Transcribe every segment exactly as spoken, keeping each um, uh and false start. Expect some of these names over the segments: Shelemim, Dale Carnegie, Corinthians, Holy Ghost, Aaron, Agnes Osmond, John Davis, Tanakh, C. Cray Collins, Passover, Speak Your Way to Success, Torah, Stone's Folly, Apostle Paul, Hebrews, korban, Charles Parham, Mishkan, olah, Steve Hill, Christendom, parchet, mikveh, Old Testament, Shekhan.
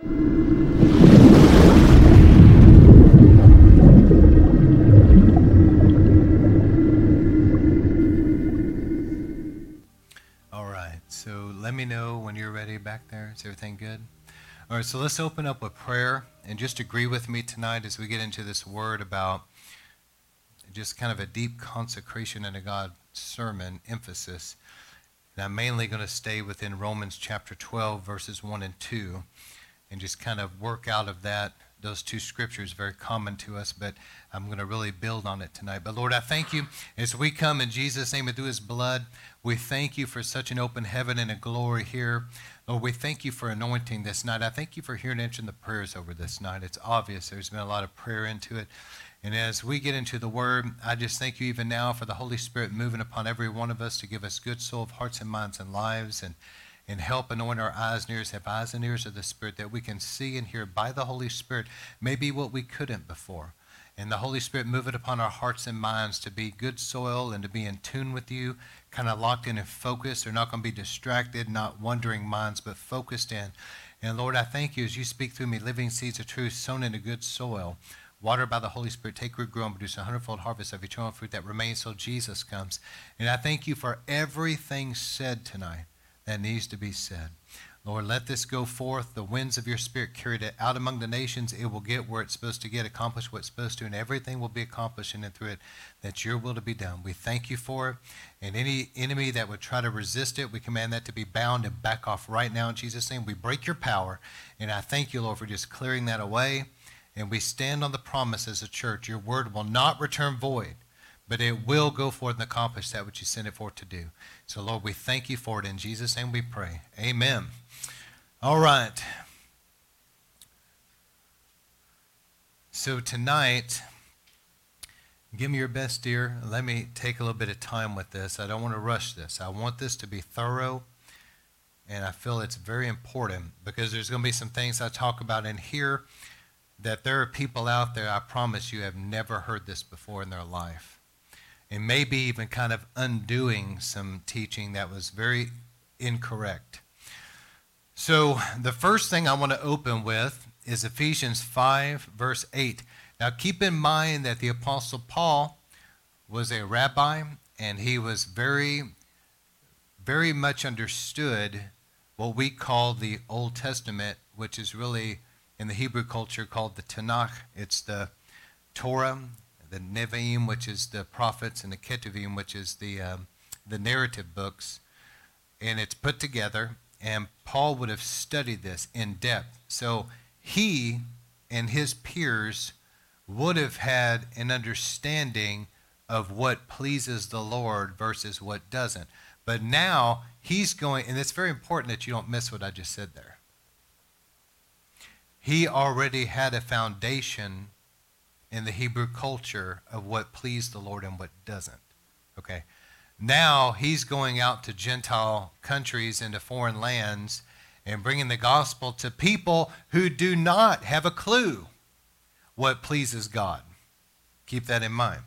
All right, so let me know when you're ready back there. Is everything good? All right, so let's open up with prayer and just agree with me tonight as we get into this word about just kind of a deep consecration into God sermon emphasis. And I'm mainly going to stay within Romans chapter twelve, verses one and two, and just kind of work out of that. Those two scriptures very common to us, but I'm going to really build on it tonight. But Lord, I thank you as we come in Jesus' name and through his blood. We thank you for such an open heaven and a glory here. Lord, we thank you for anointing this night. I thank you for hearing and answering the prayers over this night. It's obvious there's been a lot of prayer into it. And as we get into the word, I just thank you even now for the Holy Spirit moving upon every one of us to give us good soul of hearts and minds and lives, and and help anoint our eyes and ears, have eyes and ears of the Spirit, that we can see and hear by the Holy Spirit maybe what we couldn't before. And the Holy Spirit move it upon our hearts and minds to be good soil and to be in tune with you, kind of locked in and focused. They're not going to be distracted, not wandering minds, but focused in. And Lord, I thank you as you speak through me, living seeds of truth sown into good soil, watered by the Holy Spirit, take root, grow, and produce a hundredfold harvest of eternal fruit that remains till Jesus comes. And I thank you for everything said tonight that needs to be said. Lord, let this go forth. The winds of your Spirit carried it out among the nations. It will get where it's supposed to get, accomplish what it's supposed to, and everything will be accomplished in and through it, that your will to be done. We thank you for it. And any enemy that would try to resist it, we command that to be bound and back off right now in Jesus' name. We break your power. And I thank you, Lord, for just clearing that away. And we stand on the promise as a church. Your word will not return void, but it will go forth and accomplish that which you sent it forth to do. So, Lord, we thank you for it. In Jesus' name we pray. Amen. All right. So tonight, give me your best, dear. Let me take a little bit of time with this. I don't want to rush this. I want this to be thorough, and I feel it's very important because there's going to be some things I talk about in here that there are people out there, I promise you, have never heard this before in their life. And maybe even kind of undoing some teaching that was very incorrect. So the first thing I want to open with is Ephesians five, verse eight. Now keep in mind that the Apostle Paul was a rabbi, and he was very, very much understood what we call the Old Testament, which is really in the Hebrew culture called the Tanakh. It's the Torah, the Nevi'im, which is the prophets, and the Ketuvim, which is the um, the narrative books. And it's put together, and Paul would have studied this in depth. So he and his peers would have had an understanding of what pleases the Lord versus what doesn't. But now he's going, and it's very important that you don't miss what I just said there. He already had a foundation in the Hebrew culture of what pleased the Lord and what doesn't. Okay. Now he's going out to Gentile countries, into foreign lands, and bringing the gospel to people who do not have a clue what pleases God. Keep that in mind.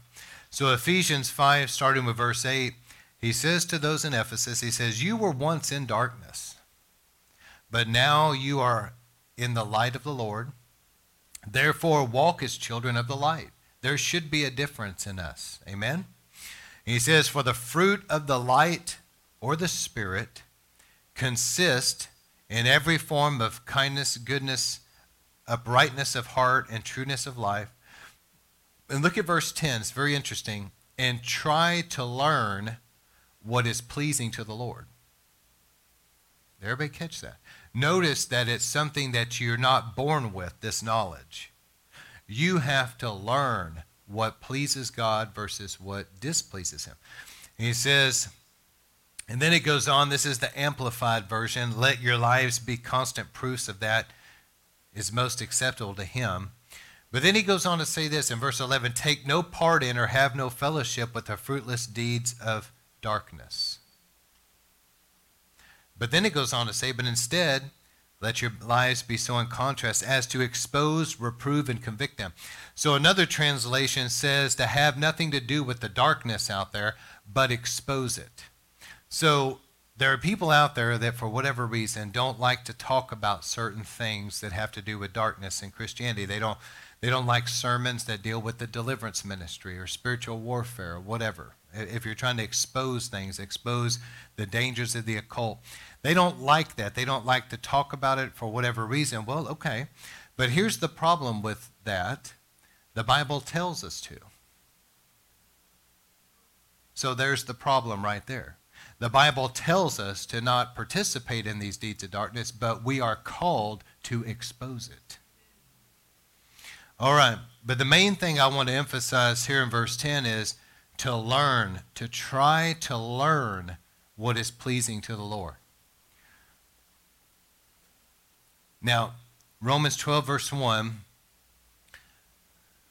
So Ephesians five, starting with verse eight, he says to those in Ephesus, he says, you were once in darkness, but now you are in the light of the Lord. Therefore, walk as children of the light. There should be a difference in us. Amen? He says, for the fruit of the light or the Spirit consists in every form of kindness, goodness, uprightness of heart, and trueness of life. And look at verse ten. It's very interesting. And try to learn what is pleasing to the Lord. Did everybody catch that? Notice that it's something that you're not born with, this knowledge. You have to learn what pleases God versus what displeases him. And he says, and then it goes on, this is the amplified version, let your lives be constant proofs of that is most acceptable to him. But then he goes on to say this in verse eleven, take no part in or have no fellowship with the fruitless deeds of darkness. But then it goes on to say, but instead, let your lives be so in contrast as to expose, reprove, and convict them. So another translation says to have nothing to do with the darkness out there, but expose it. So There are people out there that, for whatever reason, don't like to talk about certain things that have to do with darkness in Christianity. They don't, they don't like sermons that deal with the deliverance ministry or spiritual warfare or whatever. If you're trying to expose things, expose the dangers of the occult, they don't like that. They don't like to talk about it for whatever reason. Well, okay, but here's the problem with that. The Bible tells us to. So there's the problem right there. The Bible tells us to not participate in these deeds of darkness, but we are called to expose it. All right, but the main thing I want to emphasize here in verse ten is to learn, to try to learn what is pleasing to the Lord. Now, Romans twelve, verse one,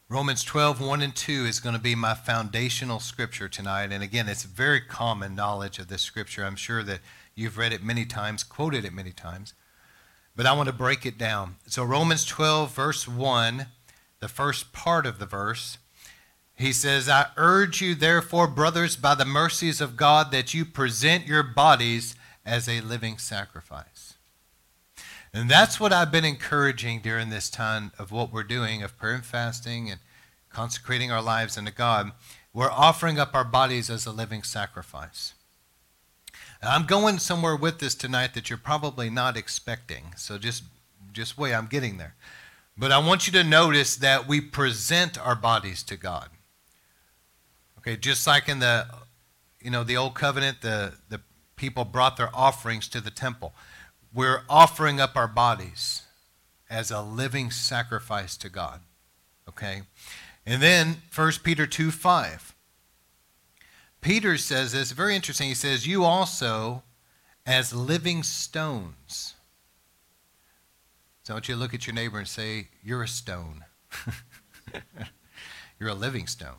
Romans twelve, one and two is going to be my foundational scripture tonight. And again, it's very common knowledge of this scripture. I'm sure that you've read it many times, quoted it many times. But I want to break it down. So Romans twelve, verse one, the first part of the verse, he says, I urge you, therefore, brothers, by the mercies of God, that you present your bodies as a living sacrifice. And that's what I've been encouraging during this time of what we're doing, of prayer and fasting and consecrating our lives unto God. We're offering up our bodies as a living sacrifice. And I'm going somewhere with this tonight that you're probably not expecting. So just, just wait, I'm getting there. But I want you to notice that we present our bodies to God. Okay, just like in the, you know, the Old Covenant, the, the people brought their offerings to the temple. We're offering up our bodies as a living sacrifice to God, okay? And then First Peter two five. Peter says this, very interesting. He says, you also as living stones. So I want you to look at your neighbor and say, you're a stone. You're a living stone.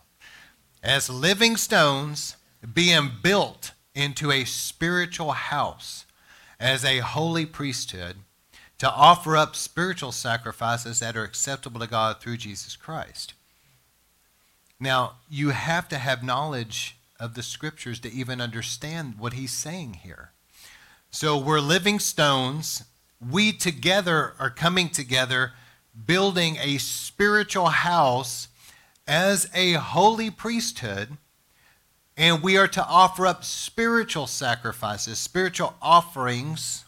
As living stones, being built into a spiritual house, as a holy priesthood, to offer up spiritual sacrifices that are acceptable to God through Jesus Christ. Now, you have to have knowledge of the scriptures to even understand what he's saying here. So we're living stones. We together are coming together, building a spiritual house as a holy priesthood. And we are to offer up spiritual sacrifices, spiritual offerings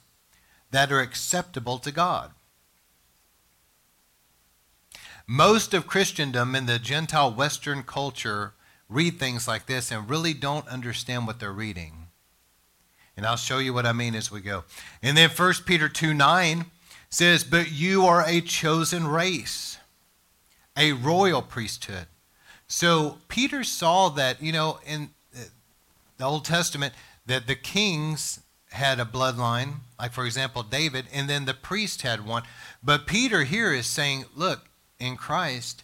that are acceptable to God. Most of Christendom and the Gentile Western culture read things like this and really don't understand what they're reading. And I'll show you what I mean as we go. And then First Peter two nine says, but you are a chosen race, a royal priesthood. So Peter saw that, you know, in the Old Testament, that the kings had a bloodline, like, for example, David, and then the priest had one. But Peter here is saying, look, in Christ,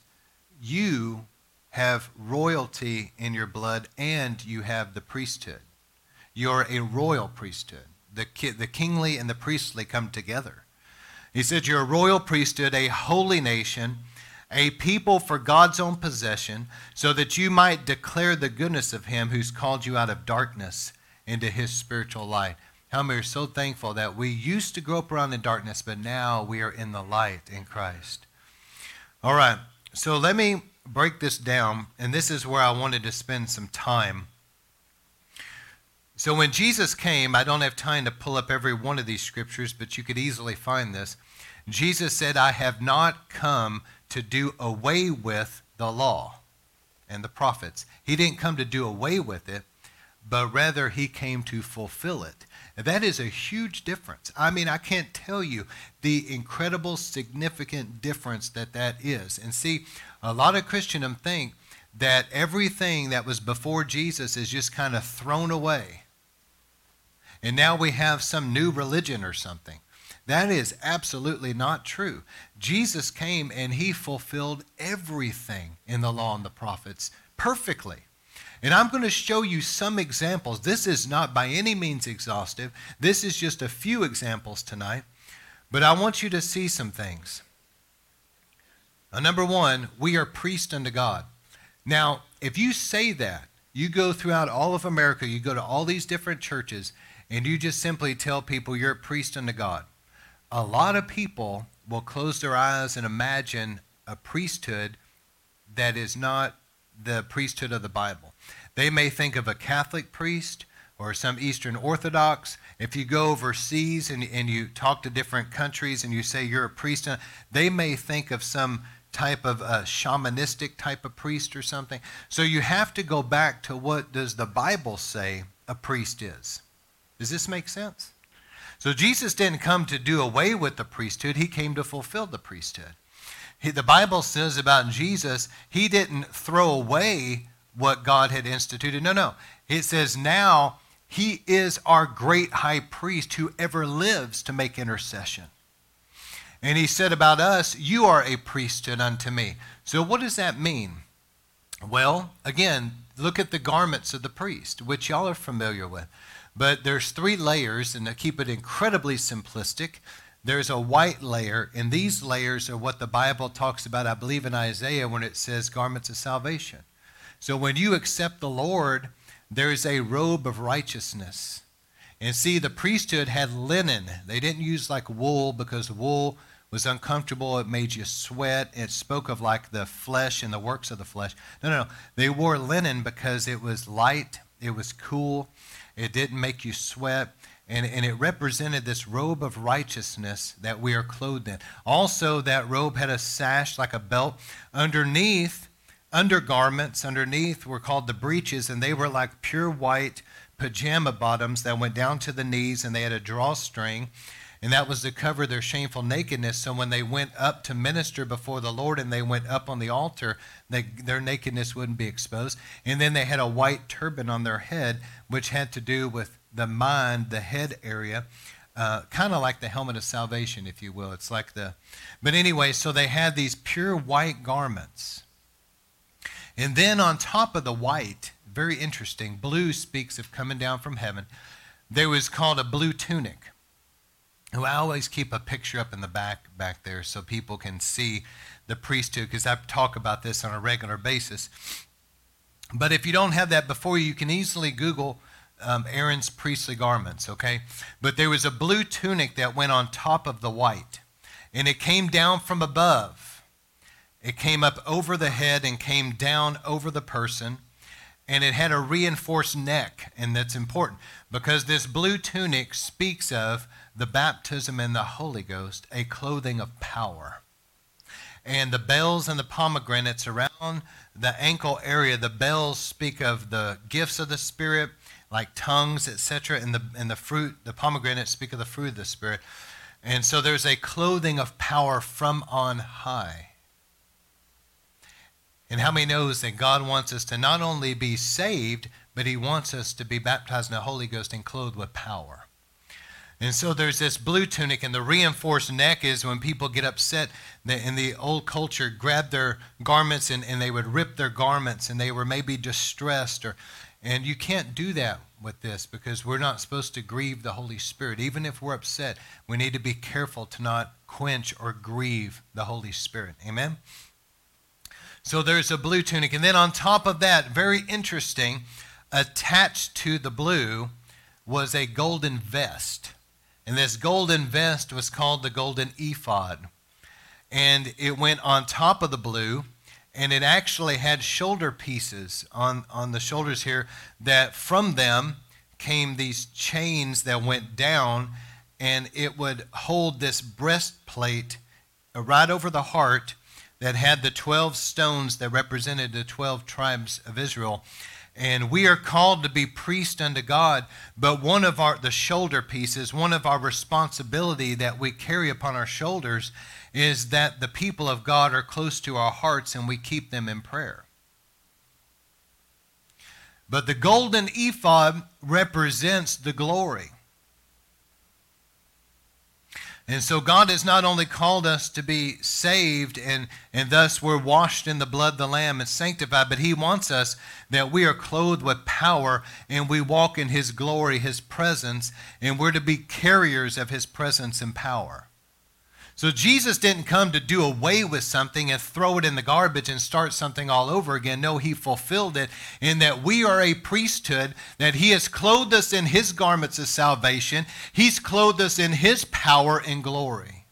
you have royalty in your blood and you have the priesthood. You're a royal priesthood. The, ki- the kingly and the priestly come together. He said, you're a royal priesthood, a holy nation, a people for God's own possession, so that you might declare the goodness of him who's called you out of darkness into his spiritual light. How many are so thankful that we used to grope around in darkness, but now we are in the light in Christ. All right, so let me break this down, and this is where I wanted to spend some time. So when Jesus came, I don't have time to pull up every one of these scriptures, but you could easily find this. Jesus said, I have not come to do away with the law and the prophets. He didn't come to do away with it, but rather he came to fulfill it. And that is a huge difference. I mean, I can't tell you the incredible, significant difference that that is. And see, a lot of Christendom think that everything that was before Jesus is just kind of thrown away. And now we have some new religion or something. That is absolutely not true. Jesus came and he fulfilled everything in the law and the prophets perfectly. And I'm going to show you some examples. This is not by any means exhaustive. This is just a few examples tonight. But I want you to see some things. Now, number one, we are priests unto God. Now, if you say that, you go throughout all of America, you go to all these different churches, and you just simply tell people you're a priest unto God, a lot of people will close their eyes and imagine a priesthood that is not the priesthood of the Bible. They may think of a Catholic priest or some Eastern Orthodox. If you go overseas and, and you talk to different countries and you say you're a priest, they may think of some type of a shamanistic type of priest or something. So you have to go back to what does the Bible say a priest is. Does this make sense? So Jesus didn't come to do away with the priesthood. He came to fulfill the priesthood. He, the Bible says about Jesus, he didn't throw away what God had instituted. No, no. It says now he is our great high priest who ever lives to make intercession. And he said about us, you are a priesthood unto me. So what does that mean? Well, again, look at the garments of the priest, which y'all are familiar with. But there's three layers, and to keep it incredibly simplistic, there's a white layer, and these layers are what the Bible talks about, I believe, in Isaiah when it says garments of salvation. So when you accept the Lord, there is a robe of righteousness. And see, the priesthood had linen. They didn't use like wool because wool was uncomfortable. It made you sweat. It spoke of like the flesh and the works of the flesh. No, no, no. They wore linen because it was light. It was cool. It didn't make you sweat. And, and it represented this robe of righteousness that we are clothed in. Also, that robe had a sash like a belt. Underneath, undergarments underneath were called the breeches, and they were like pure white pajama bottoms that went down to the knees, and they had a drawstring, and that was to cover their shameful nakedness. So when they went up to minister before the Lord and they went up on the altar, they, their nakedness wouldn't be exposed. And then they had a white turban on their head, which had to do with the mind, the head area, uh, kind of like the helmet of salvation, if you will. It's like the, but anyway, so they had these pure white garments. And then on top of the white, very interesting, blue speaks of coming down from heaven. There was called a blue tunic. I always keep a picture up in the back back there so people can see the priesthood, because I talk about this on a regular basis. But if you don't have that before you, you can easily Google um, Aaron's priestly garments, okay? But there was a blue tunic that went on top of the white, and it came down from above. It came up over the head and came down over the person. And it had a reinforced neck, and that's important because this blue tunic speaks of the baptism in the Holy Ghost, a clothing of power. And the bells and the pomegranates around the ankle area, the bells speak of the gifts of the Spirit, like tongues, et cetera, and the and the fruit, the pomegranates speak of the fruit of the Spirit. And so there's a clothing of power from on high. And how many knows that God wants us to not only be saved, but he wants us to be baptized in the Holy Ghost and clothed with power. And so there's this blue tunic, and the reinforced neck is when people get upset in the old culture, grab their garments and, and they would rip their garments, and they were maybe distressed. or, And you can't do that with this because we're not supposed to grieve the Holy Spirit. Even if we're upset, we need to be careful to not quench or grieve the Holy Spirit. Amen? So there's a blue tunic. And then on top of that, very interesting, attached to the blue was a golden vest. And this golden vest was called the golden ephod. And it went on top of the blue, and it actually had shoulder pieces on, on the shoulders here that from them came these chains that went down, and it would hold this breastplate right over the heart that had the twelve stones that represented the twelve tribes of Israel. And we are called to be priests unto God, but one of our, the shoulder pieces, one of our responsibility that we carry upon our shoulders is that the people of God are close to our hearts and we keep them in prayer. But the golden ephod represents the glory. And so God has not only called us to be saved and, and thus we're washed in the blood of the Lamb and sanctified, but he wants us that we are clothed with power and we walk in his glory, his presence, and we're to be carriers of his presence and power. So Jesus didn't come to do away with something and throw it in the garbage and start something all over again. No, he fulfilled it in that we are a priesthood, that he has clothed us in his garments of salvation. He's clothed us in his power and glory.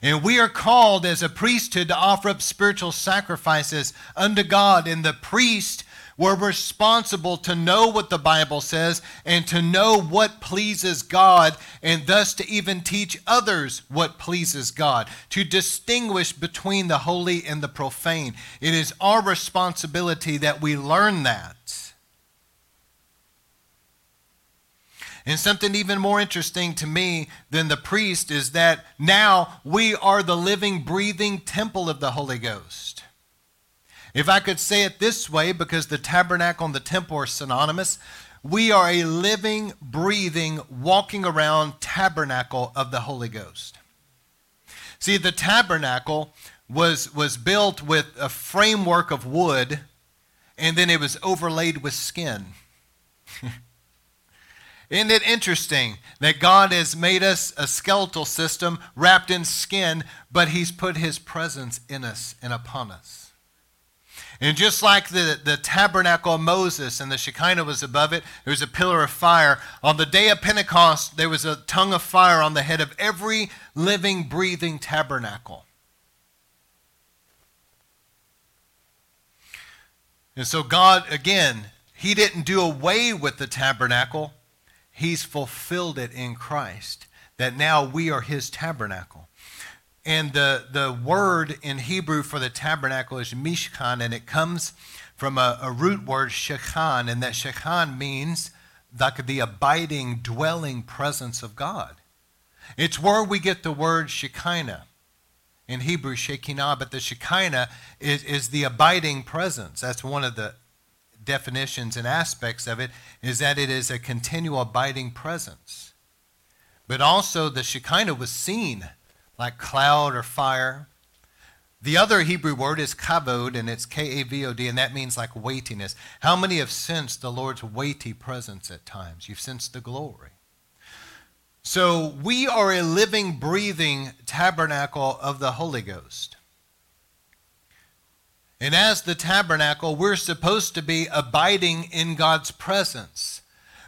And we are called as a priesthood to offer up spiritual sacrifices unto God. And the priest were responsible to know what the Bible says and to know what pleases God, and thus to even teach others what pleases God, to distinguish between the holy and the profane. It is our responsibility that we learn that. And something even more interesting to me than the priest is that now we are the living, breathing temple of the Holy Ghost. If I could say it this way, because the tabernacle and the temple are synonymous, we are a living, breathing, walking around tabernacle of the Holy Ghost. See, the tabernacle was, was built with a framework of wood, and then it was overlaid with skin. Isn't it interesting that God has made us a skeletal system wrapped in skin, but he's put his presence in us and upon us? And just like the, the tabernacle of Moses and the Shekinah was above it, there was a pillar of fire. On the day of Pentecost, there was a tongue of fire on the head of every living, breathing tabernacle. And so God, again, he didn't do away with the tabernacle. He's fulfilled it in Christ, that now we are his tabernacle. And the, the word in Hebrew for the tabernacle is Mishkan, and it comes from a, a root word, Shekhan, and that Shekhan means like the abiding, dwelling presence of God. It's where we get the word Shekinah. In Hebrew, Shekinah, but the Shekinah is, is the abiding presence. That's one of the definitions and aspects of it, is that it is a continual abiding presence. But also the Shekinah was seen like cloud or fire. The other Hebrew word is kavod, and it's K A V O D, and that means like weightiness. How many have sensed the Lord's weighty presence at times? You've sensed the glory. So we are a living, breathing tabernacle of the Holy Ghost. And as the tabernacle, we're supposed to be abiding in God's presence.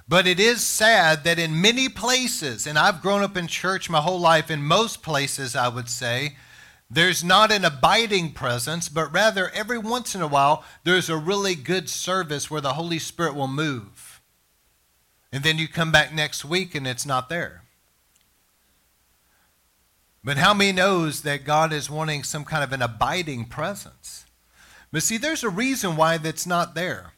But it is sad that in many places, and I've grown up in church my whole life, in most places I would say, there's not an abiding presence, but rather every once in a while there's a really good service where the Holy Spirit will move. And then you come back next week and it's not there. But how many knows that God is wanting some kind of an abiding presence? But see, there's a reason why that's not there.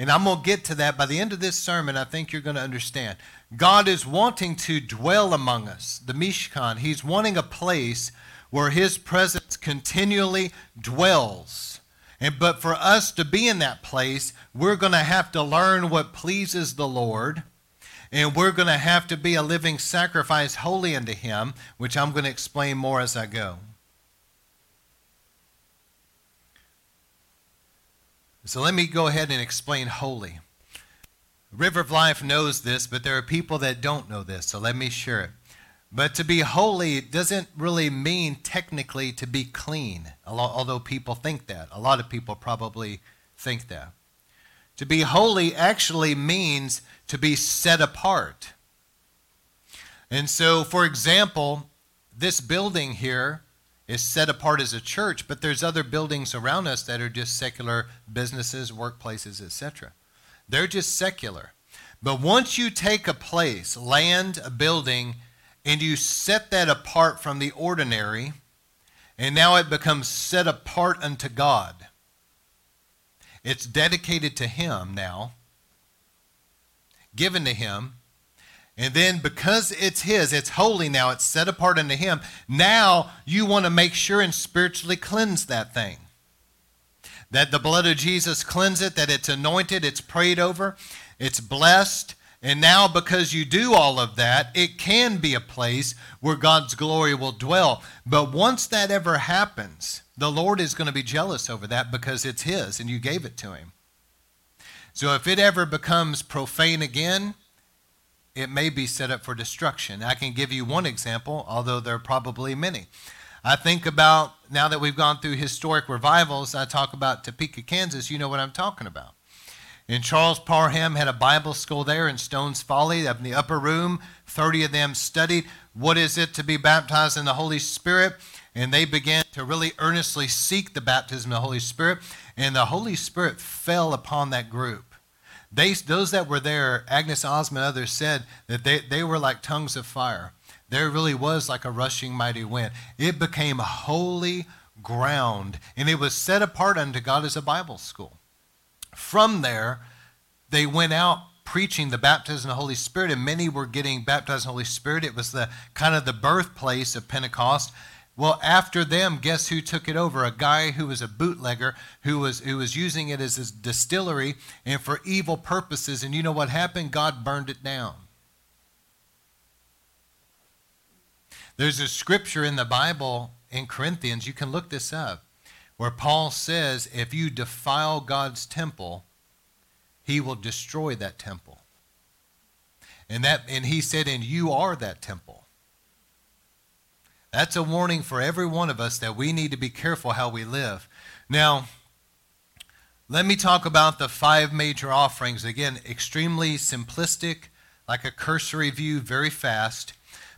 And I'm going to get to that. By the end of this sermon, I think you're going to understand. God is wanting to dwell among us, the Mishkan. He's wanting a place where his presence continually dwells. And but for us to be in that place, we're going to have to learn what pleases the Lord. And we're going to have to be a living sacrifice holy unto him, which I'm going to explain more as I go. So let me go ahead and explain holy. River of Life knows this, but there are people that don't know this, so let me share it. But to be holy doesn't really mean technically to be clean, although people think that. A lot of people probably think that. To be holy actually means to be set apart. And so, for example, this building here is set apart as a church, but there's other buildings around us that are just secular businesses, workplaces, et cetera. They're just secular. But once you take a place, land, a building, and you set that apart from the ordinary, and now it becomes set apart unto God. It's dedicated to him now, given to him. And then because it's his, it's holy now, it's set apart unto him, now you want to make sure and spiritually cleanse that thing. That the blood of Jesus cleanse it, that it's anointed, it's prayed over, it's blessed. And now because you do all of that, it can be a place where God's glory will dwell. But once that ever happens, the Lord is going to be jealous over that because it's his and you gave it to him. So if it ever becomes profane again, it may be set up for destruction. I can give you one example, although there are probably many. I think about, now that we've gone through historic revivals, I talk about Topeka, Kansas. You know what I'm talking about. And Charles Parham had a Bible school there in Stone's Folly, up in the upper room. thirty of them studied what is it to be baptized in the Holy Spirit. And they began to really earnestly seek the baptism of the Holy Spirit. And the Holy Spirit fell upon that group. They, those that were there, Agnes Osmond and others said that they, they were like tongues of fire. There really was like a rushing mighty wind. It became holy ground, and it was set apart unto God as a Bible school. From there, they went out preaching the baptism of the Holy Spirit, and many were getting baptized in the Holy Spirit. It was the kind of the birthplace of Pentecost. Well, after them, guess who took it over? A guy who was a bootlegger who was who was using it as his distillery and for evil purposes. And you know what happened? God burned it down. There's a scripture in the Bible in Corinthians, you can look this up, where Paul says, if you defile God's temple, he will destroy that temple. And that and he said, and you are that temple. That's a warning for every one of us that we need to be careful how we live. Now, let me talk about the five major offerings. Again, extremely simplistic, like a cursory view, very fast.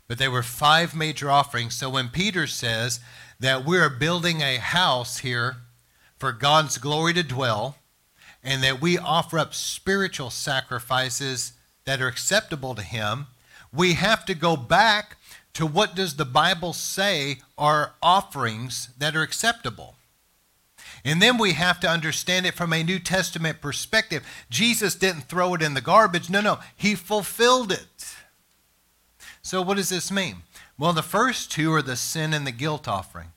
But there were five major offerings. So when Peter says that we're building a house here for God's glory to dwell, and that we offer up spiritual sacrifices that are acceptable to him, we have to go back to what does the Bible say are offerings that are acceptable. And then we have to understand it from a New Testament perspective. Jesus didn't throw it in the garbage. No, no, he fulfilled it. So what does this mean? Well, the first two are the sin and the guilt offering.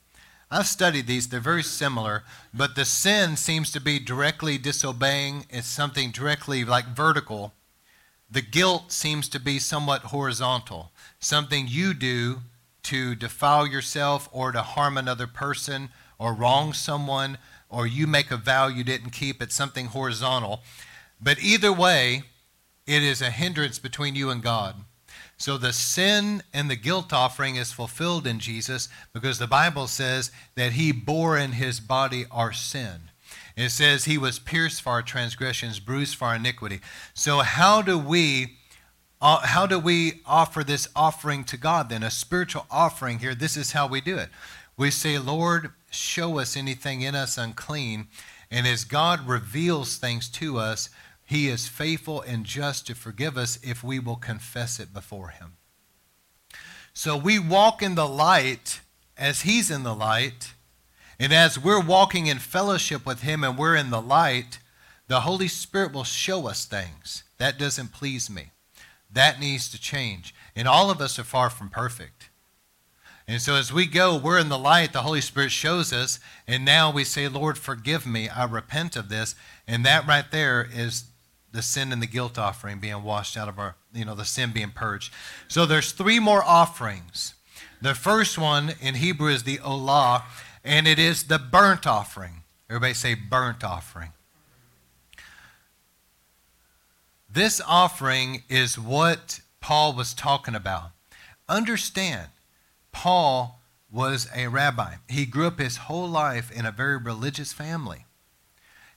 I've studied these. They're very similar, but the sin seems to be directly disobeying. It's something directly like vertical. The guilt seems to be somewhat horizontal, something you do to defile yourself or to harm another person or wrong someone, or you make a vow you didn't keep. It's something horizontal. But either way, it is a hindrance between you and God. So the sin and the guilt offering is fulfilled in Jesus because the Bible says that he bore in his body our sin. It says he was pierced for our transgressions, bruised for our iniquity. So how do we Uh, how do we offer this offering to God then? A spiritual offering here. This is how we do it. We say, Lord, show us anything in us unclean. And as God reveals things to us, he is faithful and just to forgive us if we will confess it before him. So we walk in the light as he's in the light. And as we're walking in fellowship with him and we're in the light, the Holy Spirit will show us things. That doesn't please me. That needs to change. And all of us are far from perfect. And so as we go, we're in the light. The Holy Spirit shows us. And now we say, Lord, forgive me. I repent of this. And that right there is the sin and the guilt offering being washed out of our, you know, the sin being purged. So there's three more offerings. The first one in Hebrew is the olah, and it is the burnt offering. Everybody say burnt offering. This offering is what Paul was talking about. Understand, Paul was a rabbi. He grew up his whole life in a very religious family.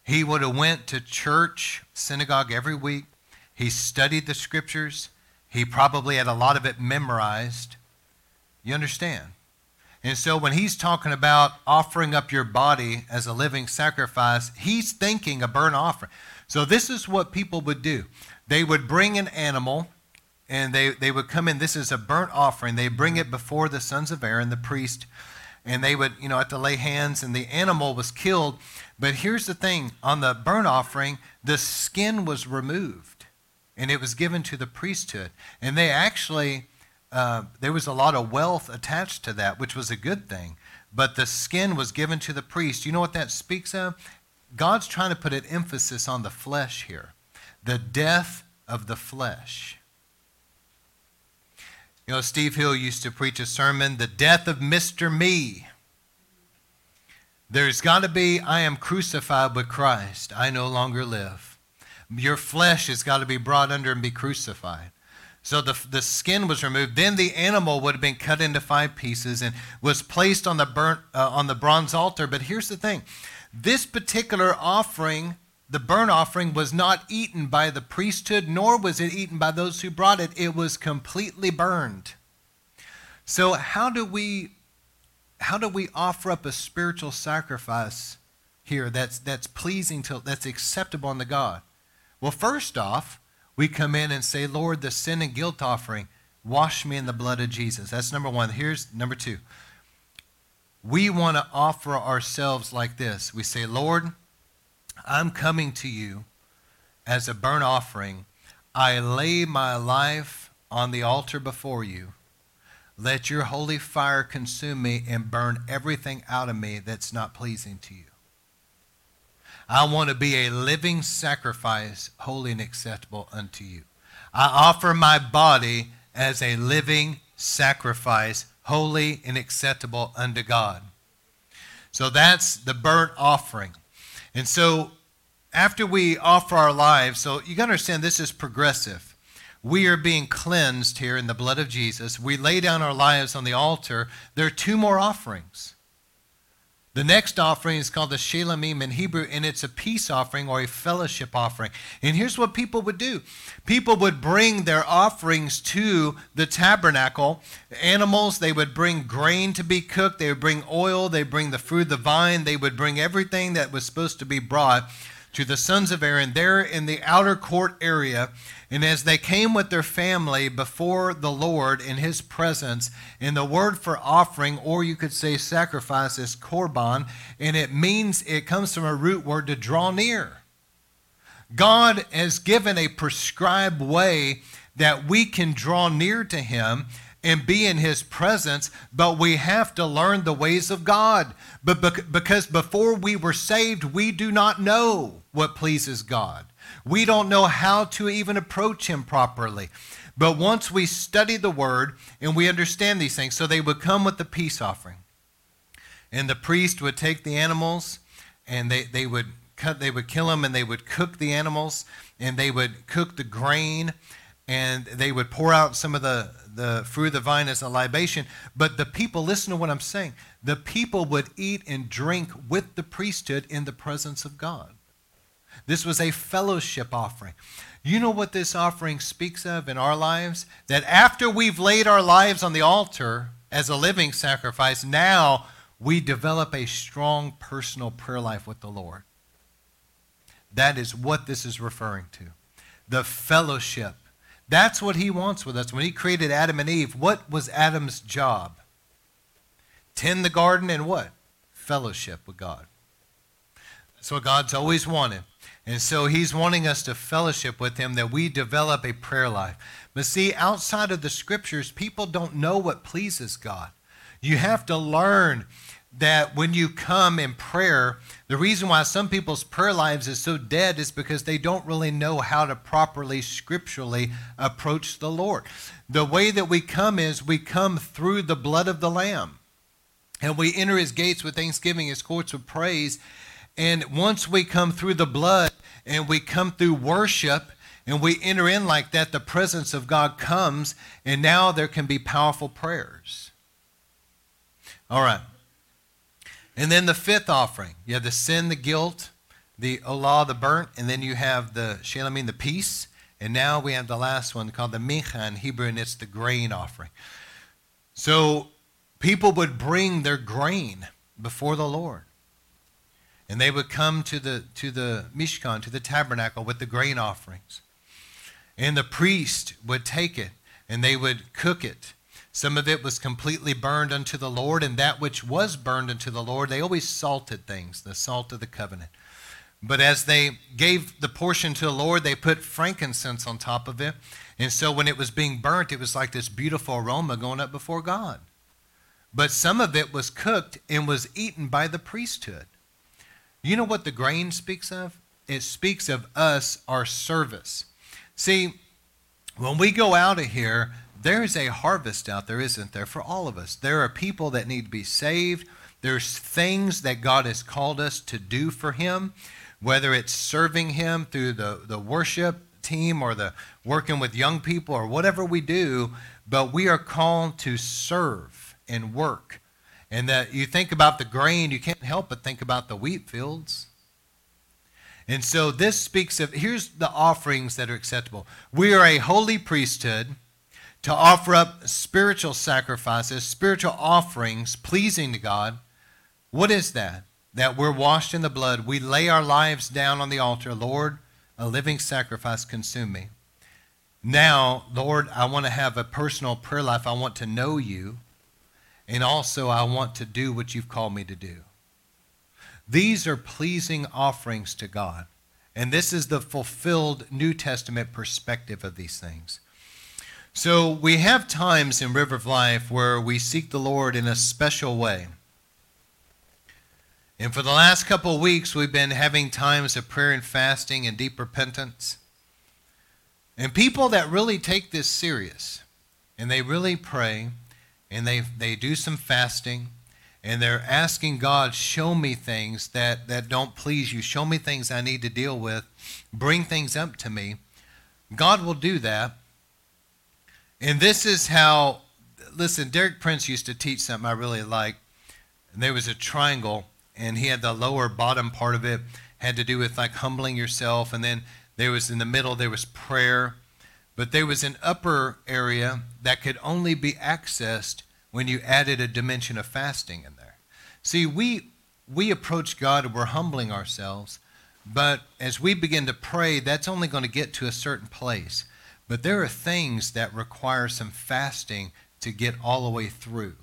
He would have went to church, synagogue every week. He studied the scriptures. He probably had a lot of it memorized. You understand? And so when he's talking about offering up your body as a living sacrifice, he's thinking a burnt offering. So this is what people would do. They would bring an animal, and they, they would come in. This is a burnt offering. They bring it before the sons of Aaron, the priest, and they would, you know, have to lay hands, and the animal was killed. But here's the thing. On the burnt offering, the skin was removed, and it was given to the priesthood. And they actually, uh, there was a lot of wealth attached to that, which was a good thing. But the skin was given to the priest. You know what that speaks of? God's trying to put an emphasis on the flesh here, the death of the flesh. You know, Steve Hill used to preach a sermon, the death of Mister Me. There's got to be, I am crucified with Christ. I no longer live. Your flesh has got to be brought under and be crucified. So the, the skin was removed. Then the animal would have been cut into five pieces and was placed on the burnt, uh, on the bronze altar. But here's the thing. This particular offering, the burnt offering, was not eaten by the priesthood, nor was it eaten by those who brought it. It was completely burned. So how do we, how do we offer up a spiritual sacrifice here that's, that's pleasing, to, that's acceptable unto God? Well, first off, we come in and say, Lord, the sin and guilt offering, wash me in the blood of Jesus. That's number one. Here's number two. We want to offer ourselves like this. We say, Lord, I'm coming to you as a burnt offering. I lay my life on the altar before you. Let your holy fire consume me and burn everything out of me that's not pleasing to you. I want to be a living sacrifice, holy and acceptable unto you. I offer my body as a living sacrifice, holy and acceptable unto God. So that's the burnt offering. And so after we offer our lives, so you got to understand this is progressive. We are being cleansed here in the blood of Jesus. We lay down our lives on the altar. There are two more offerings. The next offering is called the Shelemim in Hebrew, and it's a peace offering or a fellowship offering. And here's what people would do. People would bring their offerings to the tabernacle. Animals, they would bring grain to be cooked. They would bring oil. They would bring the fruit of the vine. They would bring everything that was supposed to be brought to the sons of Aaron there in the outer court area. And as they came with their family before the Lord in his presence, and the word for offering, or you could say sacrifice, is korban, and it means, it comes from a root word to draw near. God has given a prescribed way that we can draw near to him and be in his presence, but we have to learn the ways of God. But because before we were saved, we do not know what pleases God. We don't know how to even approach him properly. But once we study the word and we understand these things, so they would come with the peace offering. And the priest would take the animals and they, they would cut, they would kill them, and they would cook the animals, and they would cook the grain, and they would pour out some of the the fruit of the vine is a libation. But the people, listen to what I'm saying, the people would eat and drink with the priesthood in the presence of God. This was a fellowship offering. You know what this offering speaks of in our lives? That after we've laid our lives on the altar as a living sacrifice, now we develop a strong personal prayer life with the Lord. That is what this is referring to, the fellowship. That's what he wants with us. When he created Adam and Eve, what was Adam's job? Tend the garden and what? Fellowship with God. That's what God's always wanted. And so he's wanting us to fellowship with him, that we develop a prayer life. But see, outside of the scriptures, people don't know what pleases God. You have to learn that when you come in prayer, the reason why some people's prayer lives is so dead is because they don't really know how to properly, scripturally approach the Lord. The way that we come is we come through the blood of the Lamb. And we enter his gates with thanksgiving, his courts with praise. And once we come through the blood and we come through worship, and we enter in like that, the presence of God comes, and now there can be powerful prayers. All right. And then the fifth offering, you have the sin, the guilt, the olah, the burnt, and then you have the shelamim, the peace. And now we have the last one called the mikveh in Hebrew, and it's the grain offering. So people would bring their grain before the Lord. And they would come to the, to the Mishkan, to the tabernacle, with the grain offerings. And the priest would take it, and they would cook it. Some of it was completely burned unto the Lord, and that which was burned unto the Lord, they always salted things, the salt of the covenant. But as they gave the portion to the Lord, they put frankincense on top of it. And so when it was being burnt, it was like this beautiful aroma going up before God. But some of it was cooked and was eaten by the priesthood. You know what the grain speaks of? It speaks of us, our service. See, when we go out of here, there is a harvest out there, isn't there, for all of us. There are people that need to be saved. There's things that God has called us to do for him, whether it's serving him through the, the worship, team or the working with young people or whatever we do, but we are called to serve and work. And that you think about the grain, you can't help but think about the wheat fields. And so this speaks of, here's the offerings that are acceptable. We are a holy priesthood to offer up spiritual sacrifices, spiritual offerings pleasing to God. What is that? That we're washed in the blood. We lay our lives down on the altar. Lord, a living sacrifice, consume me. Now, Lord, I want to have a personal prayer life. I want to know you. And also, I want to do what you've called me to do. These are pleasing offerings to God. And this is the fulfilled New Testament perspective of these things. So we have times in River of Life where we seek the Lord in a special way. And for the last couple of weeks, we've been having times of prayer and fasting and deep repentance. And people that really take this serious, and they really pray, and they they do some fasting, and they're asking God, show me things that, that don't please you. Show me things I need to deal with. Bring things up to me. God will do that. And this is how, listen, Derek Prince used to teach something I really liked. And there was a triangle, and he had the lower bottom part of it had to do with like humbling yourself. And then there was in the middle, there was prayer. But there was an upper area that could only be accessed when you added a dimension of fasting in there. See, we we approach God and we're humbling ourselves, but as we begin to pray, that's only going to get to a certain place. But there are things that require some fasting to get all the way through.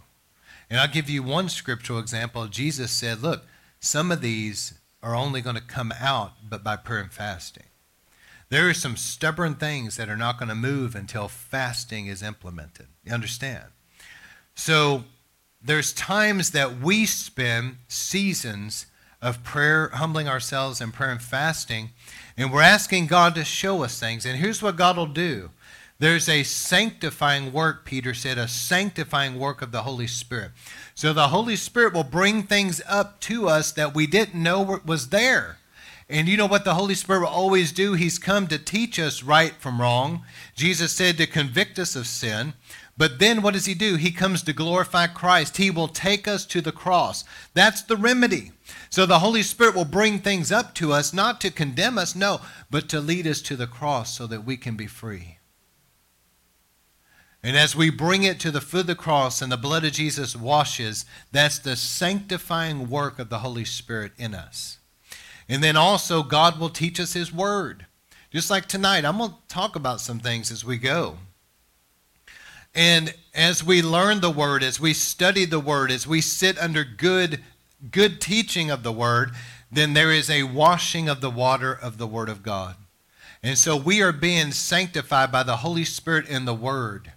And I'll give you one scriptural example. Jesus said, look, some of these are only going to come out but by prayer and fasting. There are some stubborn things that are not going to move until fasting is implemented. You understand? So there's times that we spend seasons of prayer, humbling ourselves in prayer and fasting, and we're asking God to show us things. And here's what God will do. There's a sanctifying work, Peter said, a sanctifying work of the Holy Spirit. So the Holy Spirit will bring things up to us that we didn't know was there. And you know what the Holy Spirit will always do? He's come to teach us right from wrong. Jesus said to convict us of sin. But then what does he do? He comes to glorify Christ. He will take us to the cross. That's the remedy. So the Holy Spirit will bring things up to us, not to condemn us, no, but to lead us to the cross so that we can be free. And as we bring it to the foot of the cross and the blood of Jesus washes, that's the sanctifying work of the Holy Spirit in us. And then also God will teach us his word. Just like tonight, I'm going to talk about some things as we go. And as we learn the word, as we study the word, as we sit under good, good teaching of the word, then there is a washing of the water of the word of God. And so we are being sanctified by the Holy Spirit in the word.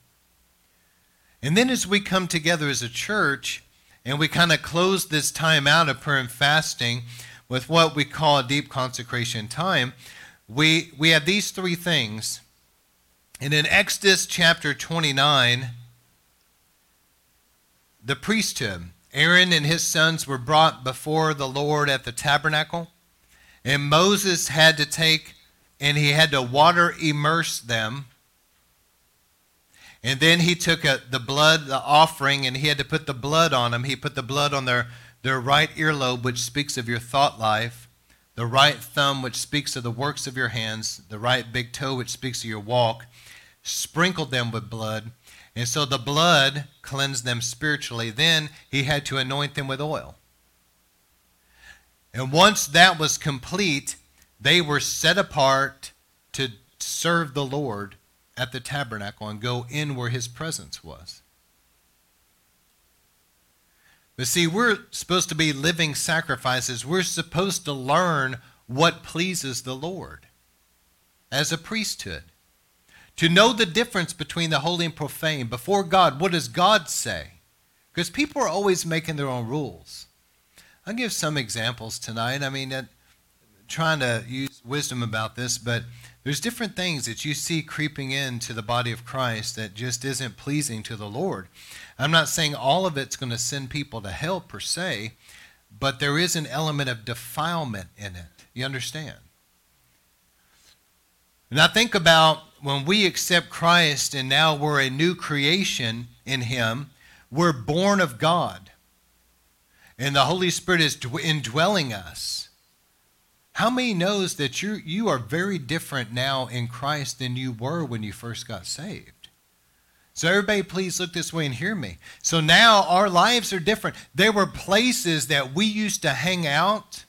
And then as we come together as a church, and we kind of close this time out of prayer and fasting with what we call a deep consecration time, we we have these three things. And in Exodus chapter twenty-nine, the priesthood, Aaron and his sons were brought before the Lord at the tabernacle, and Moses had to take, and he had to water immerse them, and then he took a, the blood, the offering, and he had to put the blood on them. He put the blood on their their right earlobe, which speaks of your thought life, the right thumb, which speaks of the works of your hands, the right big toe, which speaks of your walk, sprinkled them with blood. And so the blood cleansed them spiritually. Then he had to anoint them with oil. And once that was complete, they were set apart to serve the Lord at the tabernacle and go in where his presence was. But see, we're supposed to be living sacrifices. We're supposed to learn what pleases the Lord as a priesthood. To know the difference between the holy and profane. Before God, what does God say? Because people are always making their own rules. I'll give some examples tonight. I mean, I'm trying to use wisdom about this, but there's different things that you see creeping into the body of Christ that just isn't pleasing to the Lord. I'm not saying all of it's going to send people to hell per se, but there is an element of defilement in it. You understand? And I think about when we accept Christ and now we're a new creation in him, we're born of God. And the Holy Spirit is indwelling us. How many knows that you you are very different now in Christ than you were when you first got saved? So everybody please look this way and hear me. So now our lives are different. There were places that we used to hang out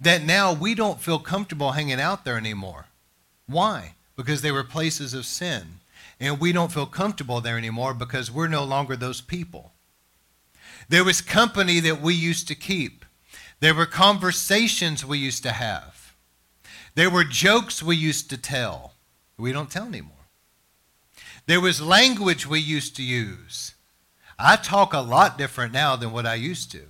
that now we don't feel comfortable hanging out there anymore. Why? Because they were places of sin. And we don't feel comfortable there anymore because we're no longer those people. There was company that we used to keep. There were conversations we used to have. There were jokes we used to tell. We don't tell anymore. There was language we used to use. I talk a lot different now than what I used to.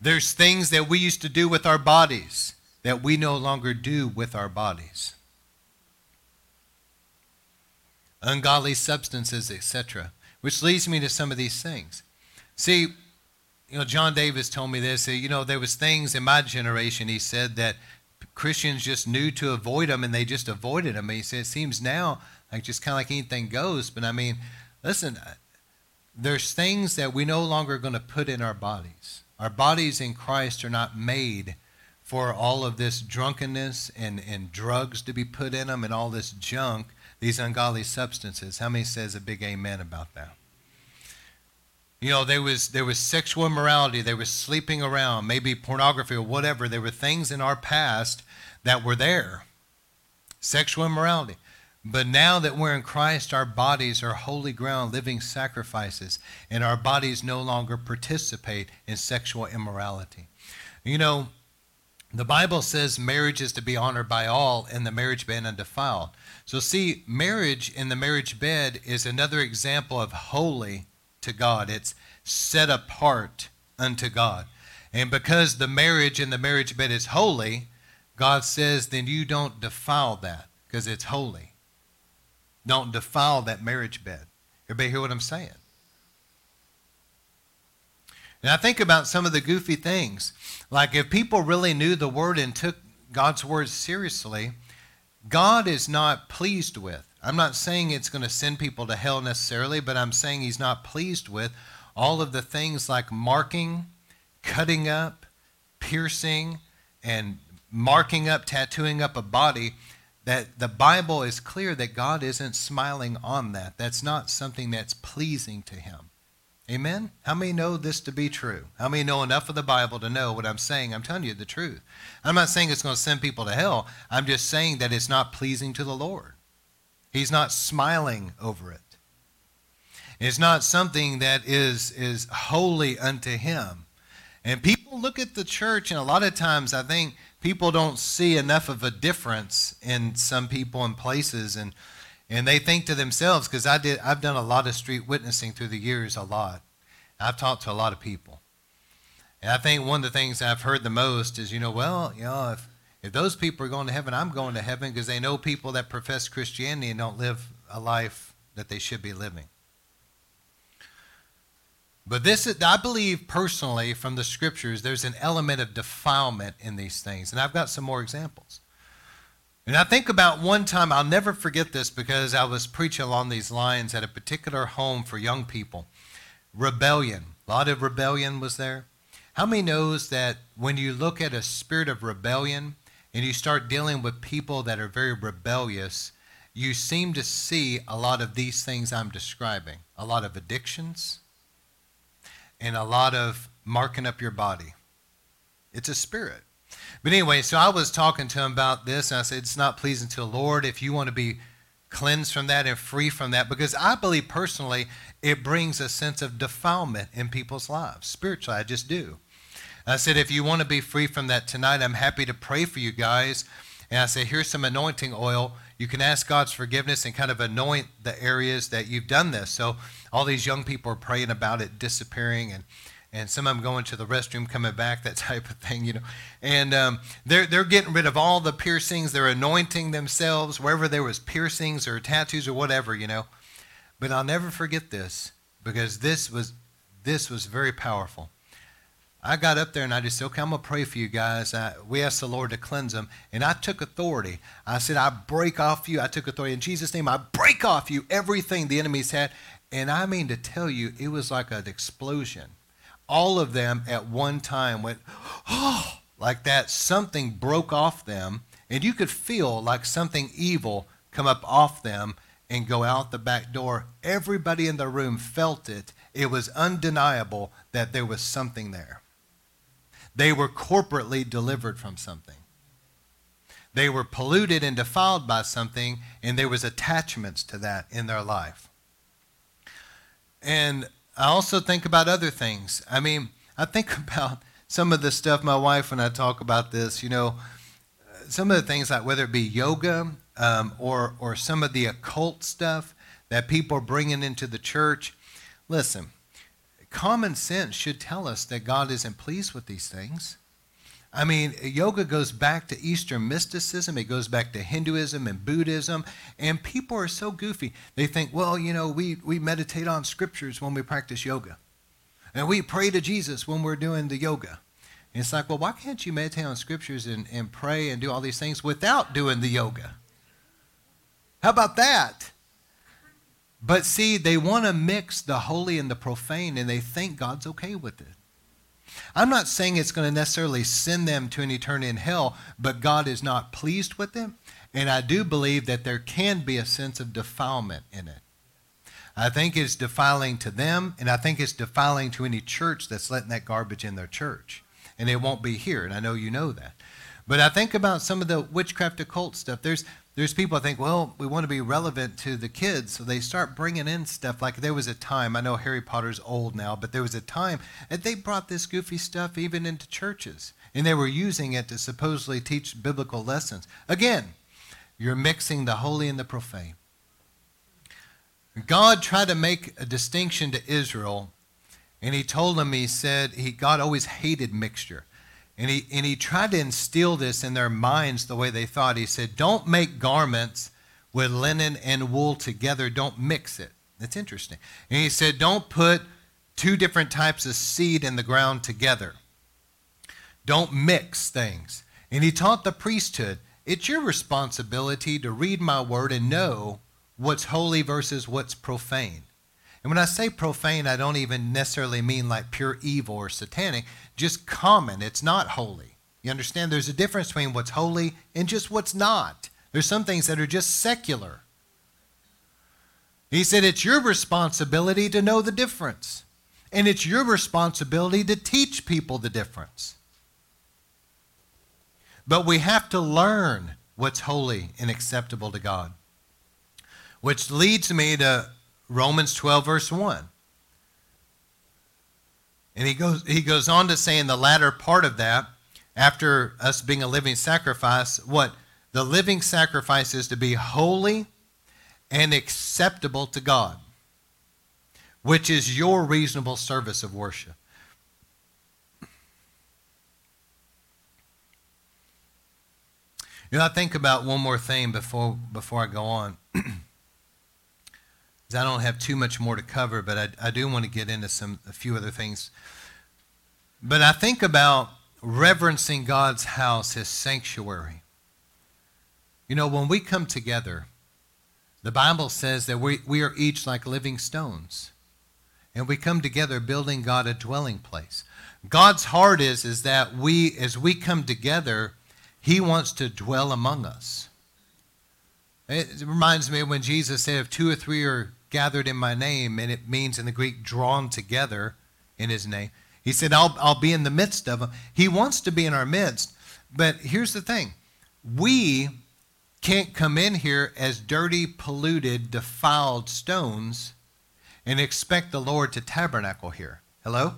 There's things that we used to do with our bodies that we no longer do with our bodies. Ungodly substances, et cetera, which leads me to some of these things. See, you know, John Davis told me this. You know, there was things in my generation, he said, that Christians just knew to avoid them, and they just avoided them. And he said, it seems now like just kind of like anything goes. But I mean, listen, there's things that we no longer are going to put in our bodies. Our bodies in Christ are not made for all of this drunkenness and, and drugs to be put in them and all this junk, these ungodly substances. How many says a big amen about that? You know, there was, there was sexual immorality. There was sleeping around, maybe pornography or whatever. There were things in our past that were there, sexual immorality. But now that we're in Christ, our bodies are holy ground, living sacrifices, and our bodies no longer participate in sexual immorality. You know, the Bible says marriage is to be honored by all and the marriage bed undefiled. So see, marriage in the marriage bed is another example of holy to God. It's set apart unto God. And because the marriage in the marriage bed is holy, God says, then you don't defile that because it's holy. Don't defile that marriage bed. Everybody hear what I'm saying? And I think about some of the goofy things. Like if people really knew the word and took God's word seriously, God is not pleased with. I'm not saying it's going to send people to hell necessarily, but I'm saying he's not pleased with all of the things like marking, cutting up, piercing, and marking up, tattooing up a body. That the Bible is clear that God isn't smiling on that. That's not something that's pleasing to him. Amen? How many know this to be true? How many know enough of the Bible to know what I'm saying? I'm telling you the truth. I'm not saying it's going to send people to hell. I'm just saying that it's not pleasing to the Lord. He's not smiling over it. It's not something that is, is holy unto him. And people look at the church, and a lot of times I think people don't see enough of a difference in some people and places, and and they think to themselves, because I did, I've done a lot of street witnessing through the years, a lot. I've talked to a lot of people. And I think one of the things I've heard the most is, you know, well, you know, if, if those people are going to heaven, I'm going to heaven, because they know people that profess Christianity and don't live a life that they should be living. But this is, I believe personally from the scriptures, there's an element of defilement in these things. And I've got some more examples. And I think about one time, I'll never forget this, because I was preaching along these lines at a particular home for young people. Rebellion. A lot of rebellion was there. How many knows that when you look at a spirit of rebellion and you start dealing with people that are very rebellious, you seem to see a lot of these things I'm describing. A lot of addictions. And a lot of marking up your body. It's a spirit. But anyway, so I was talking to him about this, and I said, it's not pleasing to the Lord. If you want to be cleansed from that and free from that, because I believe personally it brings a sense of defilement in people's lives. Spiritually, I just do. I said, if you want to be free from that tonight, I'm happy to pray for you guys. And I said, here's some anointing oil. You can ask God's forgiveness and kind of anoint the areas that you've done this. So all these young people are praying about it disappearing, and, and some of them going to the restroom, coming back, that type of thing, you know. And um, they're, they're getting rid of all the piercings. They're anointing themselves wherever there was piercings or tattoos or whatever, you know. But I'll never forget this, because this was, this was very powerful. I got up there and I just said, okay, I'm going to pray for you guys. I, we asked the Lord to cleanse them. And I took authority. I said, I break off you. I took authority in Jesus' name. I break off you everything the enemy's had. And I mean to tell you, it was like an explosion. All of them at one time went, oh, like that. Something broke off them. And you could feel like something evil come up off them and go out the back door. Everybody in the room felt it. It was undeniable that there was something there. They were corporately delivered from something. They were polluted and defiled by something, and there was attachments to that in their life. And I also think about other things. I mean, I think about some of the stuff, my wife, when I talk about this, you know, some of the things like whether it be yoga um, or, or some of the occult stuff that people are bringing into the church. Listen, common sense should tell us that God isn't pleased with these things. I mean, yoga goes back to Eastern mysticism. It goes back to Hinduism and Buddhism. And people are so goofy. They think, well, you know, we, we meditate on scriptures when we practice yoga. And we pray to Jesus when we're doing the yoga. And it's like, well, why can't you meditate on scriptures and, and pray and do all these things without doing the yoga? How about that? But see, they want to mix the holy and the profane, and they think God's okay with it. I'm not saying it's going to necessarily send them to an eternity in hell, but God is not pleased with them. And I do believe that there can be a sense of defilement in it. I think it's defiling to them, and I think it's defiling to any church that's letting that garbage in their church. And it won't be here, and I know you know that. But I think about some of the witchcraft occult stuff. There's There's people that think, well, we want to be relevant to the kids, so they start bringing in stuff. Like there was a time, I know Harry Potter's old now, but there was a time that they brought this goofy stuff even into churches, and they were using it to supposedly teach biblical lessons. Again, you're mixing the holy and the profane. God tried to make a distinction to Israel, and he told them, he said, he, God always hated mixture. And he, and he tried to instill this in their minds the way they thought. He said, don't make garments with linen and wool together. Don't mix it. That's interesting. And he said, don't put two different types of seed in the ground together. Don't mix things. And he taught the priesthood, it's your responsibility to read my word and know what's holy versus what's profane. And when I say profane, I don't even necessarily mean like pure evil or satanic, just common. It's not holy. You understand? There's a difference between what's holy and just what's not. There's some things that are just secular. He said, it's your responsibility to know the difference. And it's your responsibility to teach people the difference. But we have to learn what's holy and acceptable to God. Which leads me to Romans twelve, verse one. And he goes, he goes on to say in the latter part of that, after us being a living sacrifice, what? The living sacrifice is to be holy and acceptable to God, which is your reasonable service of worship. You know, I think about one more thing before, before I go on. I don't have too much more to cover, but I, I do want to get into some a few other things. But I think about reverencing God's house, his sanctuary. You know, when we come together, the Bible says that we, we are each like living stones. And we come together building God a dwelling place. God's heart is, is that we, as we come together, he wants to dwell among us. It reminds me of when Jesus said, if two or three are gathered in my name, and it means in the Greek drawn together in his name, he said, I'll, I'll be in the midst of them. He wants to be in our midst, but here's the thing. We can't come in here as dirty, polluted, defiled stones and expect the Lord to tabernacle here. Hello?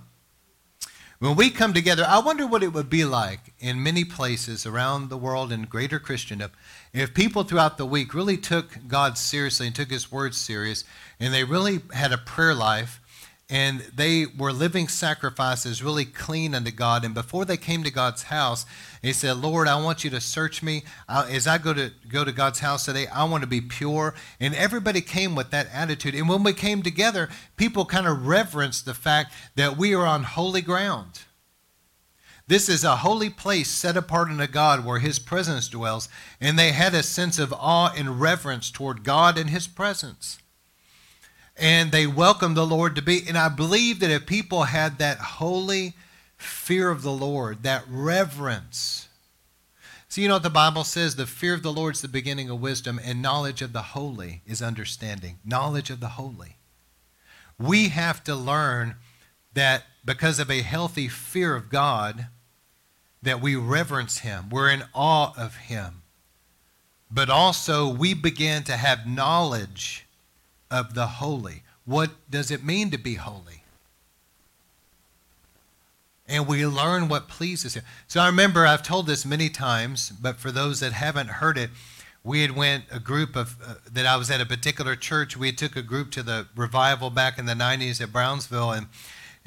When we come together, I wonder what it would be like in many places around the world in greater Christendom if people throughout the week really took God seriously and took his word serious, and they really had a prayer life, and they were living sacrifices really clean unto God. And before they came to God's house, they said, Lord, I want you to search me. As I go to go to God's house today, I want to be pure. And everybody came with that attitude. And when we came together, people kind of reverenced the fact that we are on holy ground. This is a holy place set apart unto God where his presence dwells, and they had a sense of awe and reverence toward God and his presence. And they welcomed the Lord to be. And I believe that if people had that holy fear of the Lord, that reverence. So you know what the Bible says? The fear of the Lord is the beginning of wisdom, and knowledge of the holy is understanding. Knowledge of the holy. We have to learn that because of a healthy fear of God, that we reverence him. We're in awe of him. But also we begin to have knowledge of the holy. What does it mean to be holy? And we learn what pleases him. So I remember, I've told this many times, but for those that haven't heard it, we had went a group of, uh, that I was at a particular church, we took a group to the revival back in the nineties at Brownsville, and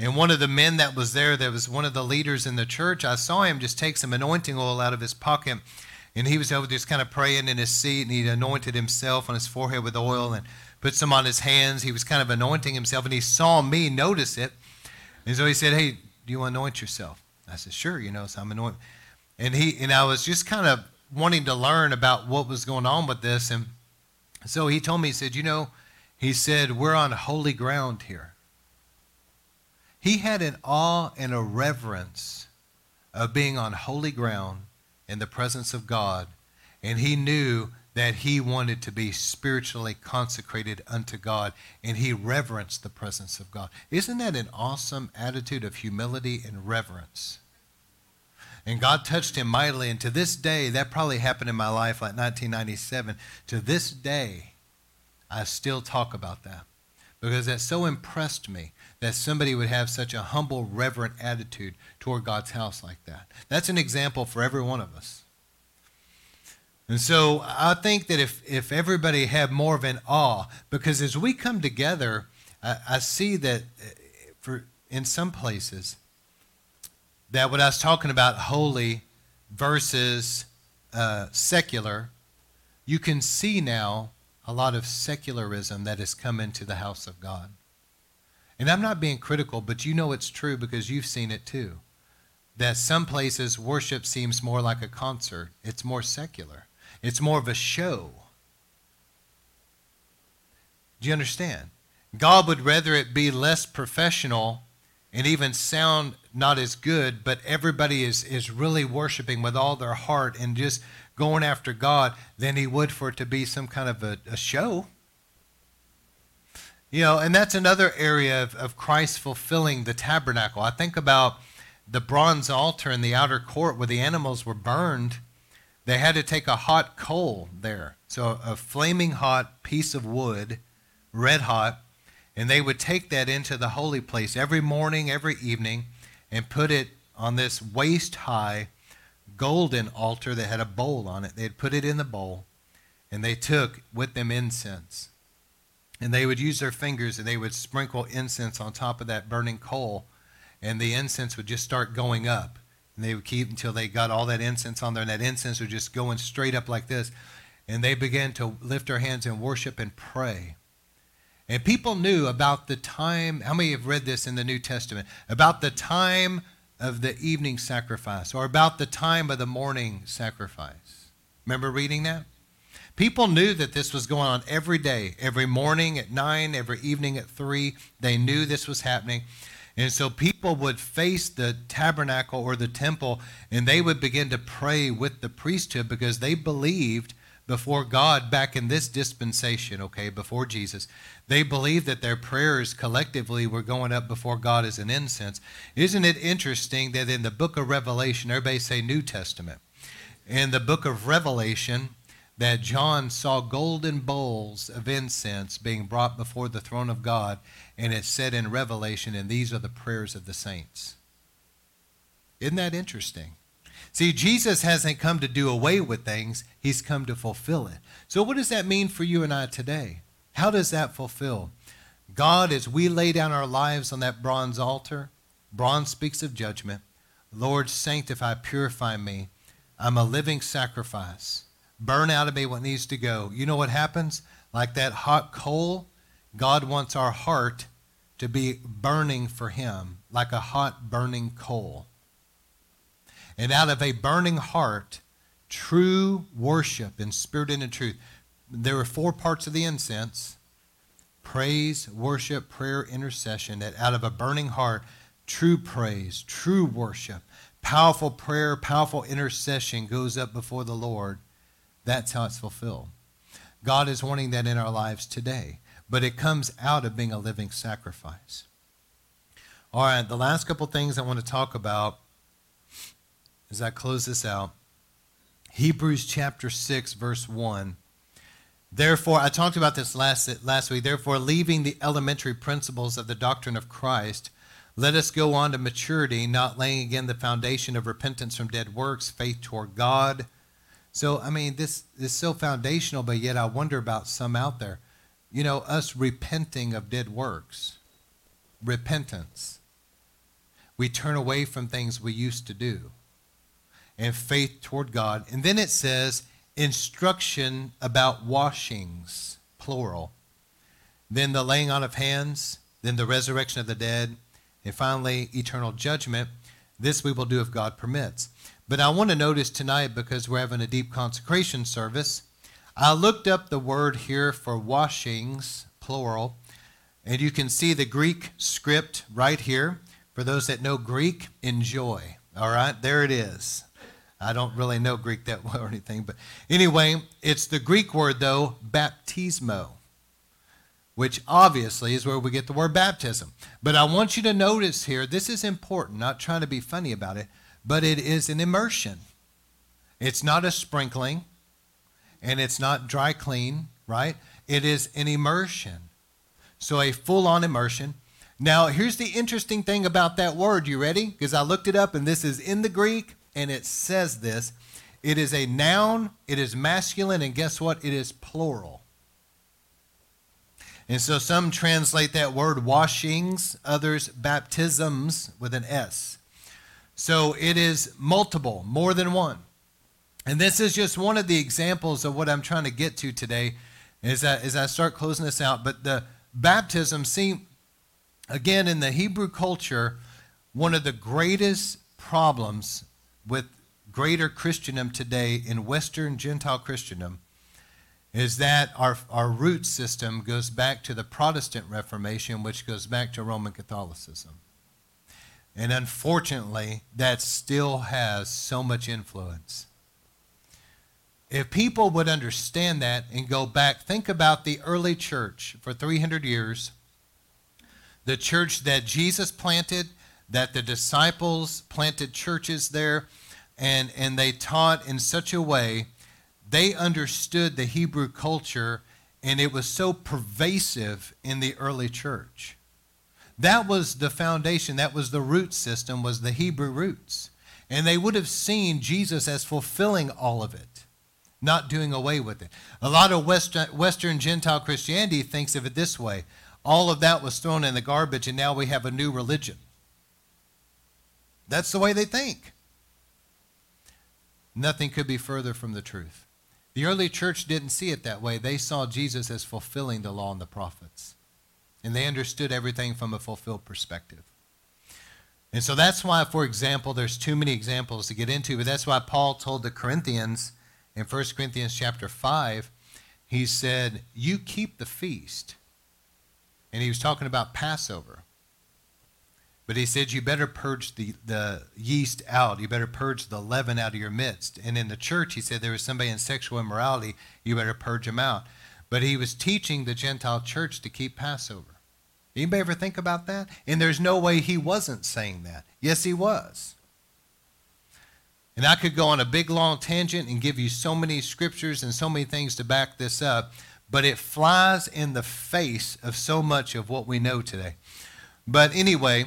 and one of the men that was there, that was one of the leaders in the church, I saw him just take some anointing oil out of his pocket, and he was over just kind of praying in his seat, and he anointed himself on his forehead with oil, and put some on his hands. He was kind of anointing himself, and he saw me notice it. And so he said, "Hey, do you anoint yourself?" I said, "Sure, you know, so I'm anointing." And he and I was just kind of wanting to learn about what was going on with this. And so he told me, he said, "You know," he said, "we're on holy ground here." He had an awe and a reverence of being on holy ground in the presence of God, and he knew that he wanted to be spiritually consecrated unto God, and he reverenced the presence of God. Isn't that an awesome attitude of humility and reverence? And God touched him mightily, and to this day, that probably happened in my life like nineteen ninety-seven. To this day, I still talk about that, because that so impressed me that somebody would have such a humble, reverent attitude toward God's house like that. That's an example for every one of us. And so I think that if, if everybody had more of an awe, because as we come together, I, I see that for in some places that what I was talking about, holy versus uh, secular, you can see now a lot of secularism that has come into the house of God. And I'm not being critical, but you know it's true because you've seen it too, that some places worship seems more like a concert. It's more secular. It's more of a show. Do you understand? God would rather it be less professional and even sound not as good, but everybody is, is really worshiping with all their heart and just going after God than he would for it to be some kind of a, a show. You know, and that's another area of, of Christ fulfilling the tabernacle. I think about the bronze altar in the outer court where the animals were burned. They had to take a hot coal there. So a flaming hot piece of wood, red hot, and they would take that into the holy place every morning, every evening, and put it on this waist-high golden altar that had a bowl on it. They'd put it in the bowl, and they took with them incense. And they would use their fingers, and they would sprinkle incense on top of that burning coal, and the incense would just start going up. And they would keep until they got all that incense on there, and that incense was just going straight up like this. And they began to lift their hands and worship and pray. And people knew about the time, how many have read this in the New Testament, about the time of the evening sacrifice or about the time of the morning sacrifice. Remember reading that? People knew that this was going on every day, every morning at nine, every evening at three. They knew this was happening. And so people would face the tabernacle or the temple, and they would begin to pray with the priesthood because they believed before God back in this dispensation, okay, before Jesus, they believed that their prayers collectively were going up before God as an incense. Isn't it interesting that in the book of Revelation, everybody say New Testament, in the book of Revelation, that John saw golden bowls of incense being brought before the throne of God, and it said in Revelation, and these are the prayers of the saints. Isn't that interesting? See, Jesus hasn't come to do away with things. He's come to fulfill it. So what does that mean for you and I today? How does that fulfill? God, as we lay down our lives on that bronze altar, bronze speaks of judgment. Lord, sanctify, purify me. I'm a living sacrifice. Burn out of me what needs to go. You know what happens? Like that hot coal, God wants our heart to be burning for him, like a hot burning coal. And out of a burning heart, true worship in spirit and in truth. There were four parts of the incense: praise, worship, prayer, intercession. That out of a burning heart, true praise, true worship, powerful prayer, powerful intercession goes up before the Lord. That's how it's fulfilled. God is wanting that in our lives today, but it comes out of being a living sacrifice. All right, the last couple things I want to talk about as I close this out. Hebrews chapter six, verse one. Therefore, I talked about this last, last week. Therefore, leaving the elementary principles of the doctrine of Christ, let us go on to maturity, not laying again the foundation of repentance from dead works, faith toward God. So, I mean, this is so foundational, but yet I wonder about some out there. You know, us repenting of dead works. Repentance. We turn away from things we used to do. And faith toward God. And then it says, instruction about washings, plural. Then the laying on of hands, then the resurrection of the dead, and finally eternal judgment. This we will do if God permits. But I want to notice tonight, because we're having a deep consecration service, I looked up the word here for washings, plural, and you can see the Greek script right here. For those that know Greek, enjoy. All right, there it is. I don't really know Greek that well or anything, but anyway, it's the Greek word, though, baptismo, which obviously is where we get the word baptism. But I want you to notice here, this is important, not trying to be funny about it, but it is an immersion. It's not a sprinkling, and it's not dry clean, right? It is an immersion, so a full-on immersion. Now, here's the interesting thing about that word. You ready? Because I looked it up, and this is in the Greek. And it says this, it is a noun, it is masculine, and guess what? It is plural. And so some translate that word washings, others baptisms with an S. So it is multiple, more than one. And this is just one of the examples of what I'm trying to get to today as I, as I start closing this out. But the baptism, see, again, in the Hebrew culture, one of the greatest problems with greater Christendom today in Western Gentile Christendom is that our, our root system goes back to the Protestant Reformation, which goes back to Roman Catholicism. And unfortunately, that still has so much influence. If people would understand that and go back, think about the early church for three hundred years, the church that Jesus planted, that the disciples planted churches there, and, and they taught in such a way, they understood the Hebrew culture, and it was so pervasive in the early church. That was the foundation, that was the root system, was the Hebrew roots. And they would have seen Jesus as fulfilling all of it, not doing away with it. A lot of Western, Western Gentile Christianity thinks of it this way. All of that was thrown in the garbage, and now we have a new religion. That's the way they think. Nothing could be further from the truth. The early church didn't see it that way. They saw Jesus as fulfilling the law and the prophets. And they understood everything from a fulfilled perspective. And so that's why, for example, there's too many examples to get into, but that's why Paul told the Corinthians in First Corinthians chapter five, he said, you keep the feast. And he was talking about Passover. But he said, you better purge the, the yeast out. You better purge the leaven out of your midst. And in the church, he said, there was somebody in sexual immorality. You better purge him out. But he was teaching the Gentile church to keep Passover. Anybody ever think about that? And there's no way he wasn't saying that. Yes, he was. And I could go on a big, long tangent and give you so many scriptures and so many things to back this up. But it flies in the face of so much of what we know today. But anyway,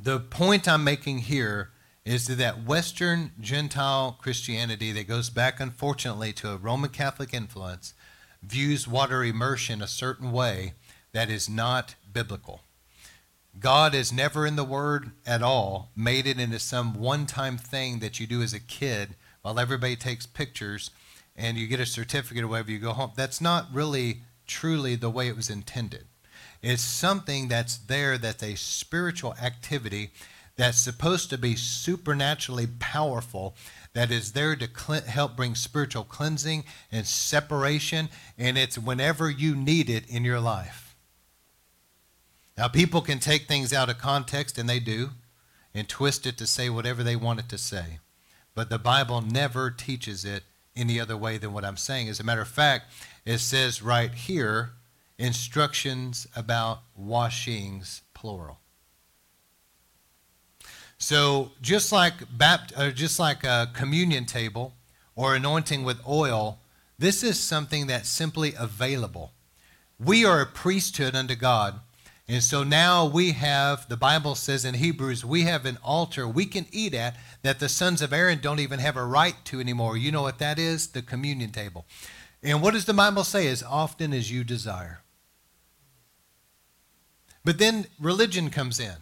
the point I'm making here is that Western Gentile Christianity that goes back, unfortunately, to a Roman Catholic influence views water immersion a certain way that is not biblical. God is never in the Word at all, made it into some one-time thing that you do as a kid while everybody takes pictures and you get a certificate or whatever, you go home. That's not really truly the way it was intended. It's something that's there, that's a spiritual activity that's supposed to be supernaturally powerful, that is there to cl- help bring spiritual cleansing and separation, and it's whenever you need it in your life. Now, people can take things out of context, and they do, and twist it to say whatever they want it to say. But the Bible never teaches it any other way than what I'm saying. As a matter of fact, it says right here, instructions about washings, plural. So just like bapt, or just like a communion table or anointing with oil, this is something that's simply available. We are a priesthood unto God. And so now we have, the Bible says in Hebrews, we have an altar we can eat at that the sons of Aaron don't even have a right to anymore. You know what that is? The communion table. And what does the Bible say? As often as you desire. But then religion comes in.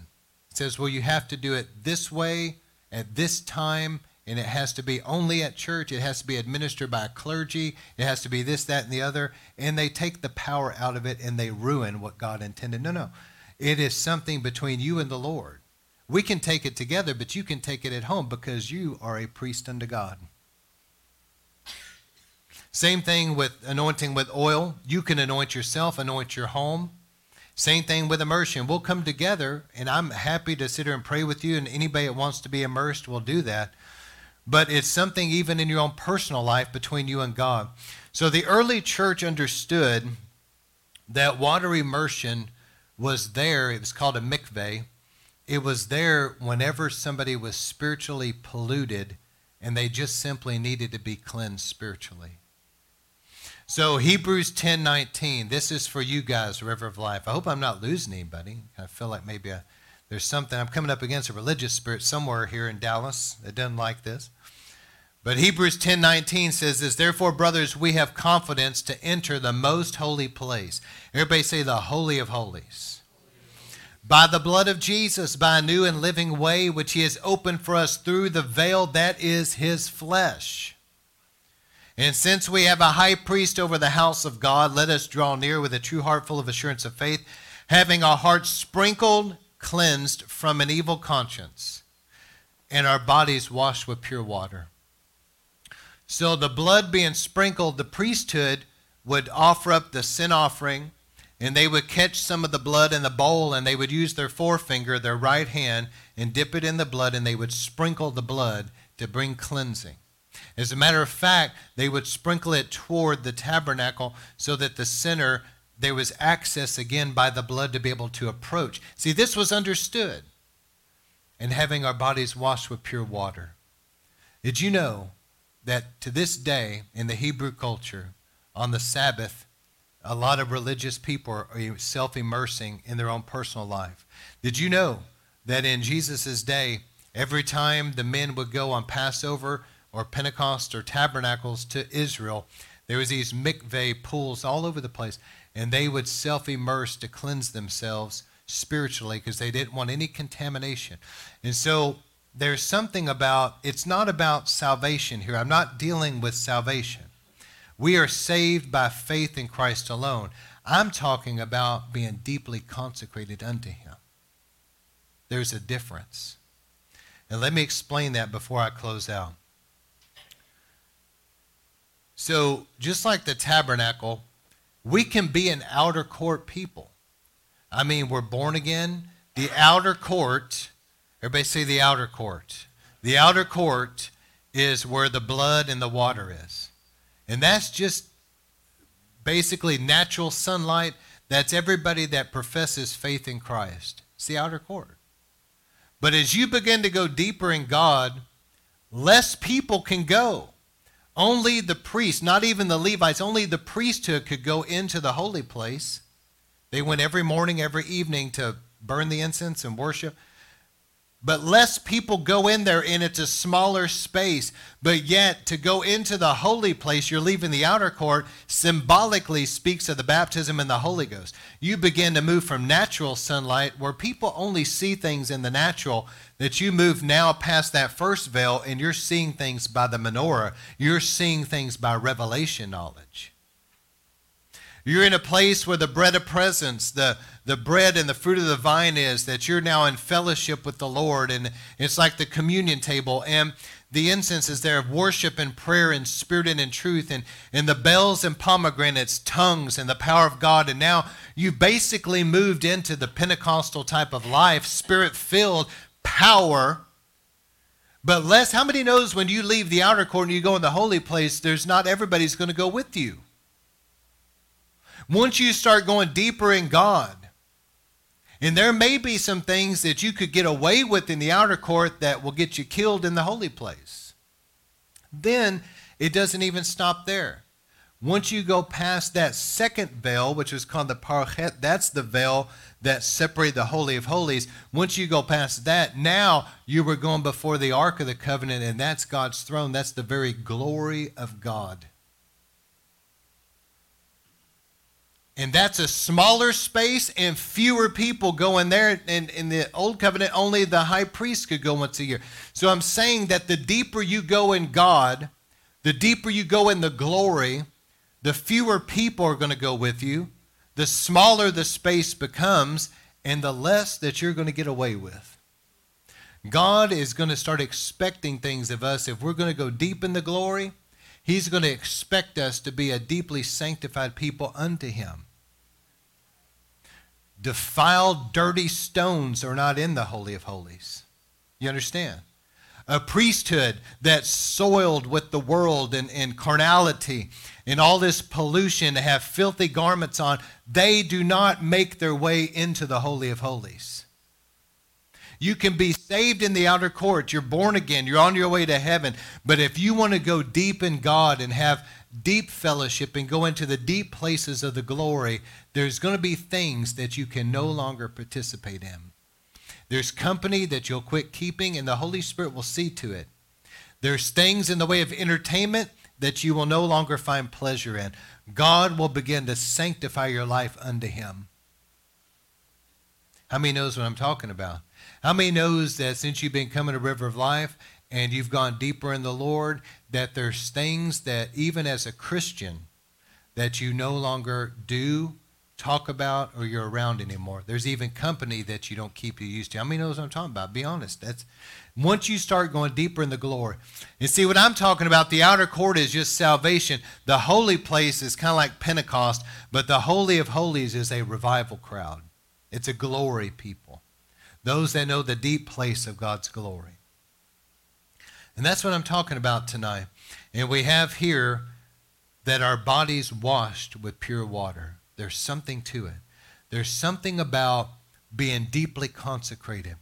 It says, well, you have to do it this way, at this time, and it has to be only at church. It has to be administered by a clergy. It has to be this, that, and the other. And they take the power out of it, and they ruin what God intended. No, no. It is something between you and the Lord. We can take it together, but you can take it at home because you are a priest unto God. Same thing with anointing with oil. You can anoint yourself, anoint your home. Same thing with immersion. We'll come together, and I'm happy to sit here and pray with you, and anybody that wants to be immersed will do that. But it's something even in your own personal life between you and God. So the early church understood that water immersion was there. It was called a mikveh. It was there whenever somebody was spiritually polluted and they just simply needed to be cleansed spiritually. So Hebrews ten nineteen, this is for you guys, River of Life. I hope I'm not losing anybody. I feel like maybe I, there's something. I'm coming up against a religious spirit somewhere here in Dallas that doesn't like this. But Hebrews ten nineteen says this, therefore, brothers, we have confidence to enter the most holy place. Everybody say the Holy of Holies. Holy. By the blood of Jesus, by a new and living way, which he has opened for us through the veil that is his flesh. And since we have a high priest over the house of God, let us draw near with a true heart full of assurance of faith, having our hearts sprinkled, cleansed from an evil conscience, and our bodies washed with pure water. So the blood being sprinkled, the priesthood would offer up the sin offering, and they would catch some of the blood in the bowl, and they would use their forefinger, their right hand, and dip it in the blood, and they would sprinkle the blood to bring cleansing. As a matter of fact, they would sprinkle it toward the tabernacle so that the sinner, there was access again by the blood to be able to approach. See, this was understood in having our bodies washed with pure water. Did you know that to this day in the Hebrew culture, on the Sabbath, a lot of religious people are self-immersing in their own personal life? Did you know that in Jesus' day, every time the men would go on Passover or Pentecost or tabernacles to Israel, there was these mikveh pools all over the place, and they would self-immerse to cleanse themselves spiritually because they didn't want any contamination. And so there's something about, it's not about salvation here. I'm not dealing with salvation. We are saved by faith in Christ alone. I'm talking about being deeply consecrated unto him. There's a difference. And let me explain that before I close out. So just like the tabernacle, we can be an outer court people. I mean, we're born again. The outer court, everybody say the outer court. The outer court is where the blood and the water is. And that's just basically natural sunlight. That's everybody that professes faith in Christ. It's the outer court. But as you begin to go deeper in God, less people can go. Only the priests, not even the Levites, only the priesthood could go into the holy place. They went every morning, every evening to burn the incense and worship. But less people go in there, and it's a smaller space. But yet, to go into the holy place, you're leaving the outer court, symbolically speaks of the baptism in the Holy Ghost. You begin to move from natural sunlight, where people only see things in the natural, that you move now past that first veil, and you're seeing things by the menorah. You're seeing things by revelation knowledge. You're in a place where the bread of presence, the, the bread and the fruit of the vine is, that you're now in fellowship with the Lord. And it's like the communion table. And the incense is there of worship and prayer and spirit and in truth. And, and the bells and pomegranates, tongues and the power of God. And now you basically moved into the Pentecostal type of life, spirit-filled power. But Les, how many knows when you leave the outer court and you go in the holy place, there's not everybody's going to go with you. Once you start going deeper in God, and there may be some things that you could get away with in the outer court that will get you killed in the holy place. Then it doesn't even stop there. Once you go past that second veil, which is called the parchet, that's the veil that separated the Holy of Holies. Once you go past that, now you were going before the Ark of the Covenant, and that's God's throne. That's the very glory of God. And that's a smaller space and fewer people go in there. And in the Old Covenant, only the high priest could go once a year. So I'm saying that the deeper you go in God, the deeper you go in the glory, the fewer people are going to go with you, the smaller the space becomes, and the less that you're going to get away with. God is going to start expecting things of us. If we're going to go deep in the glory, He's going to expect us to be a deeply sanctified people unto Him. Defiled, dirty stones are not in the Holy of Holies. You understand? A priesthood that's soiled with the world and, and carnality and all this pollution, to have filthy garments on, they do not make their way into the Holy of Holies. You can be saved in the outer court. You're born again. You're on your way to heaven. But if you want to go deep in God and have deep fellowship and go into the deep places of the glory, there's going to be things that you can no longer participate in. There's company that you'll quit keeping, and the Holy Spirit will see to it. There's things in the way of entertainment that you will no longer find pleasure in. God will begin to sanctify your life unto Him. How many knows what I'm talking about? How many knows that since you've been coming to River of Life and you've gone deeper in the Lord, that there's things that even as a Christian that you no longer do, talk about, or you're around anymore? There's even company that you don't keep you used to. How many knows what I'm talking about? Be honest. That's once you start going deeper in the glory. And see what I'm talking about, the outer court is just salvation. The holy place is kind of like Pentecost, but the Holy of Holies is a revival crowd. It's a glory people. Those that know the deep place of God's glory. And that's what I'm talking about tonight. And we have here that our bodies washed with pure water. There's something to it. There's something about being deeply consecrated.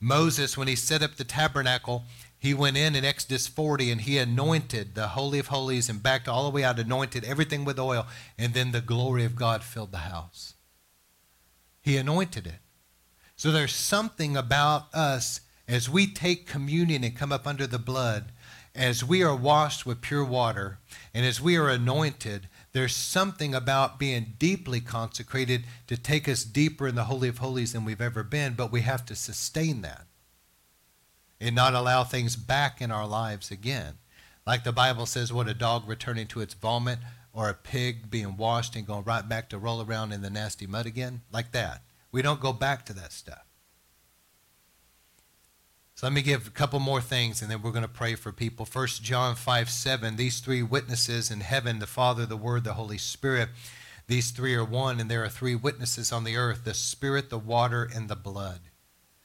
Moses, when he set up the tabernacle, he went in in Exodus forty and he anointed the Holy of Holies and backed all the way out, anointed everything with oil, and then the glory of God filled the house. He anointed it. So there's something about us as we take communion and come up under the blood, as we are washed with pure water, and as we are anointed, there's something about being deeply consecrated to take us deeper in the Holy of Holies than we've ever been, but we have to sustain that and not allow things back in our lives again. Like the Bible says, what, a dog returning to its vomit, or a pig being washed and going right back to roll around in the nasty mud again, like that. We don't go back to that stuff. So let me give a couple more things, and then we're going to pray for people. First John five seven, these three witnesses in heaven, the Father, the Word, the Holy Spirit. These three are one, and there are three witnesses on the earth, the Spirit, the water, and the blood.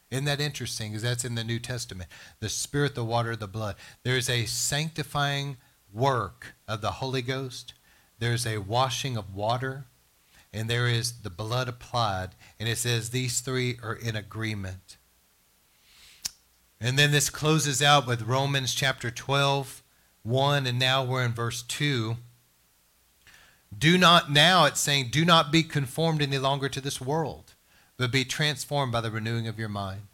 Isn't that interesting? Because that's in the New Testament. The Spirit, the water, the blood. There's a sanctifying work of the Holy Ghost. There's a washing of water. And there is the blood applied. And it says these three are in agreement. And then this closes out with Romans chapter twelve, one, and now we're in verse two. Do not, now it's saying, do not be conformed any longer to this world, but be transformed by the renewing of your mind.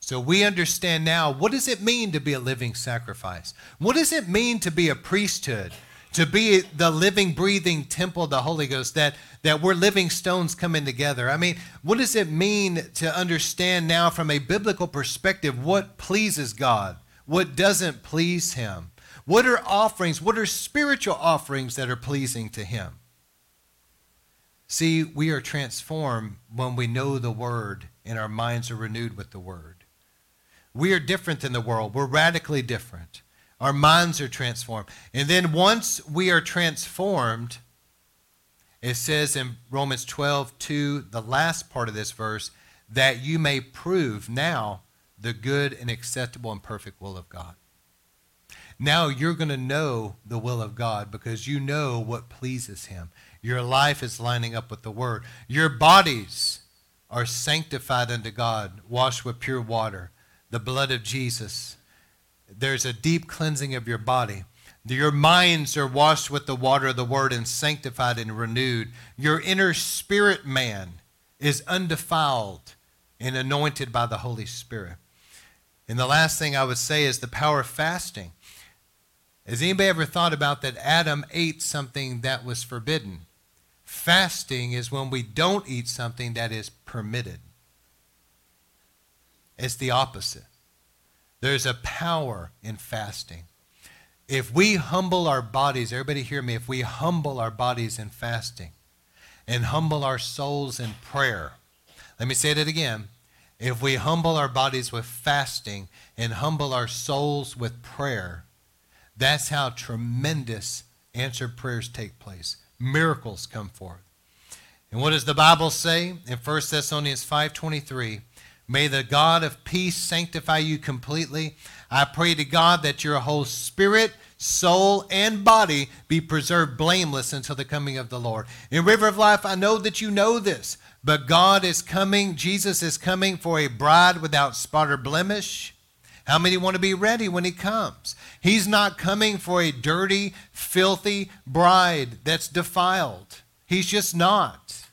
So we understand now, what does it mean to be a living sacrifice? What does it mean to be a priesthood? To be the living, breathing temple of the Holy Ghost, that, that we're living stones coming together. I mean, what does it mean to understand now from a biblical perspective what pleases God, what doesn't please Him? What are offerings, what are spiritual offerings that are pleasing to Him? See, we are transformed when we know the word and our minds are renewed with the word. We are different than the world. We're radically different. Our minds are transformed. And then once we are transformed, it says in Romans twelve two, the last part of this verse, that you may prove now the good and acceptable and perfect will of God. Now you're going to know the will of God because you know what pleases him. Your life is lining up with the word. Your bodies are sanctified unto God, washed with pure water, the blood of Jesus. There's a deep cleansing of your body. Your minds are washed with the water of the word and sanctified and renewed. Your inner spirit man is undefiled and anointed by the Holy Spirit. And the last thing I would say is the power of fasting. Has anybody ever thought about that Adam ate something that was forbidden? Fasting is when we don't eat something that is permitted. It's the opposite. There's a power in fasting. If we humble our bodies, everybody hear me, if we humble our bodies in fasting and humble our souls in prayer, let me say that again. If we humble our bodies with fasting and humble our souls with prayer, that's how tremendous answered prayers take place. Miracles come forth. And what does the Bible say in First Thessalonians five twenty-three? May the God of peace sanctify you completely. I pray to God that your whole spirit, soul, and body be preserved blameless until the coming of the Lord. In River of Life, I know that you know this, but God is coming. Jesus is coming for a bride without spot or blemish. How many want to be ready when he comes? He's not coming for a dirty, filthy bride that's defiled. He's just not.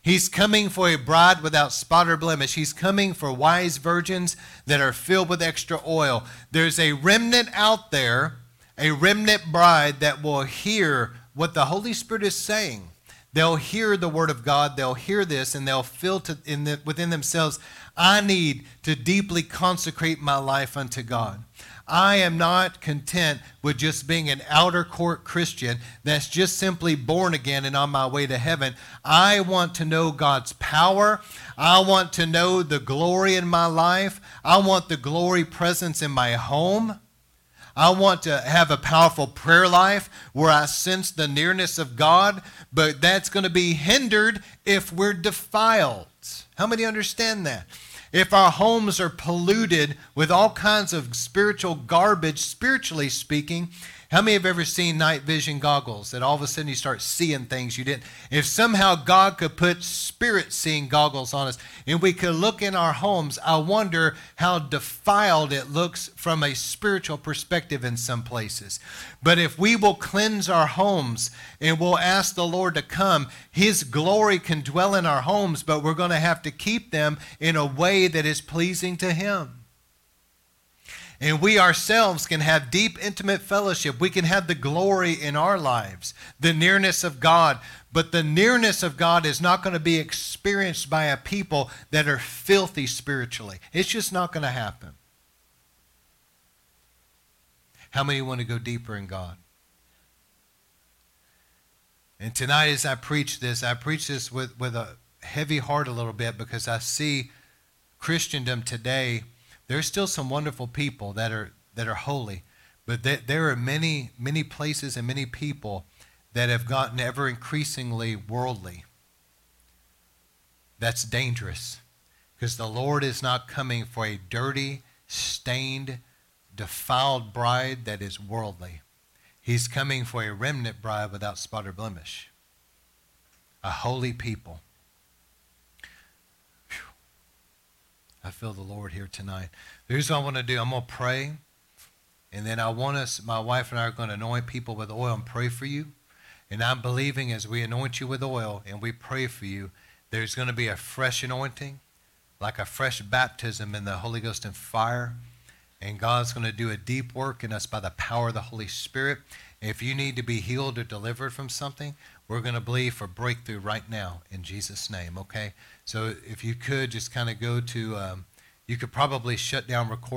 He's coming for a bride without spot or blemish. He's coming for wise virgins that are filled with extra oil. There's a remnant out there, a remnant bride that will hear what the Holy Spirit is saying. They'll hear the word of God. They'll hear this, and they'll feel to, in the, within themselves, I need to deeply consecrate my life unto God. I am not content with just being an outer court Christian that's just simply born again and on my way to heaven. I want to know God's power. I want to know the glory in my life. I want the glory presence in my home. I want to have a powerful prayer life where I sense the nearness of God, but that's going to be hindered if we're defiled. How many understand that? If our homes are polluted with all kinds of spiritual garbage, spiritually speaking, how many have ever seen night vision goggles that all of a sudden you start seeing things you didn't? If somehow God could put spirit-seeing goggles on us and we could look in our homes, I wonder how defiled it looks from a spiritual perspective in some places. But if we will cleanse our homes and we'll ask the Lord to come, his glory can dwell in our homes, but we're going to have to keep them in a way that is pleasing to him. And we ourselves can have deep, intimate fellowship. We can have the glory in our lives, the nearness of God. But the nearness of God is not going to be experienced by a people that are filthy spiritually. It's just not going to happen. How many want to go deeper in God? And tonight as I preach this, I preach this with, with a heavy heart a little bit because I see Christendom today. There's still some wonderful people that are that are holy, but th- there are many, many places and many people that have gotten ever increasingly worldly. That's dangerous because the Lord is not coming for a dirty, stained, defiled bride that is worldly. He's coming for a remnant bride without spot or blemish, a holy people. I feel the Lord here tonight. Here's what I want to do. I'm going to pray, and then I want us, my wife and I are going to anoint people with oil and pray for you. And I'm believing as we anoint you with oil and we pray for you, there's going to be a fresh anointing, like a fresh baptism in the Holy Ghost and fire. And God's going to do a deep work in us by the power of the Holy Spirit. If you need to be healed or delivered from something, we're going to believe for breakthrough right now in Jesus' name, okay? So if you could just kind of go to, um, you could probably shut down recording.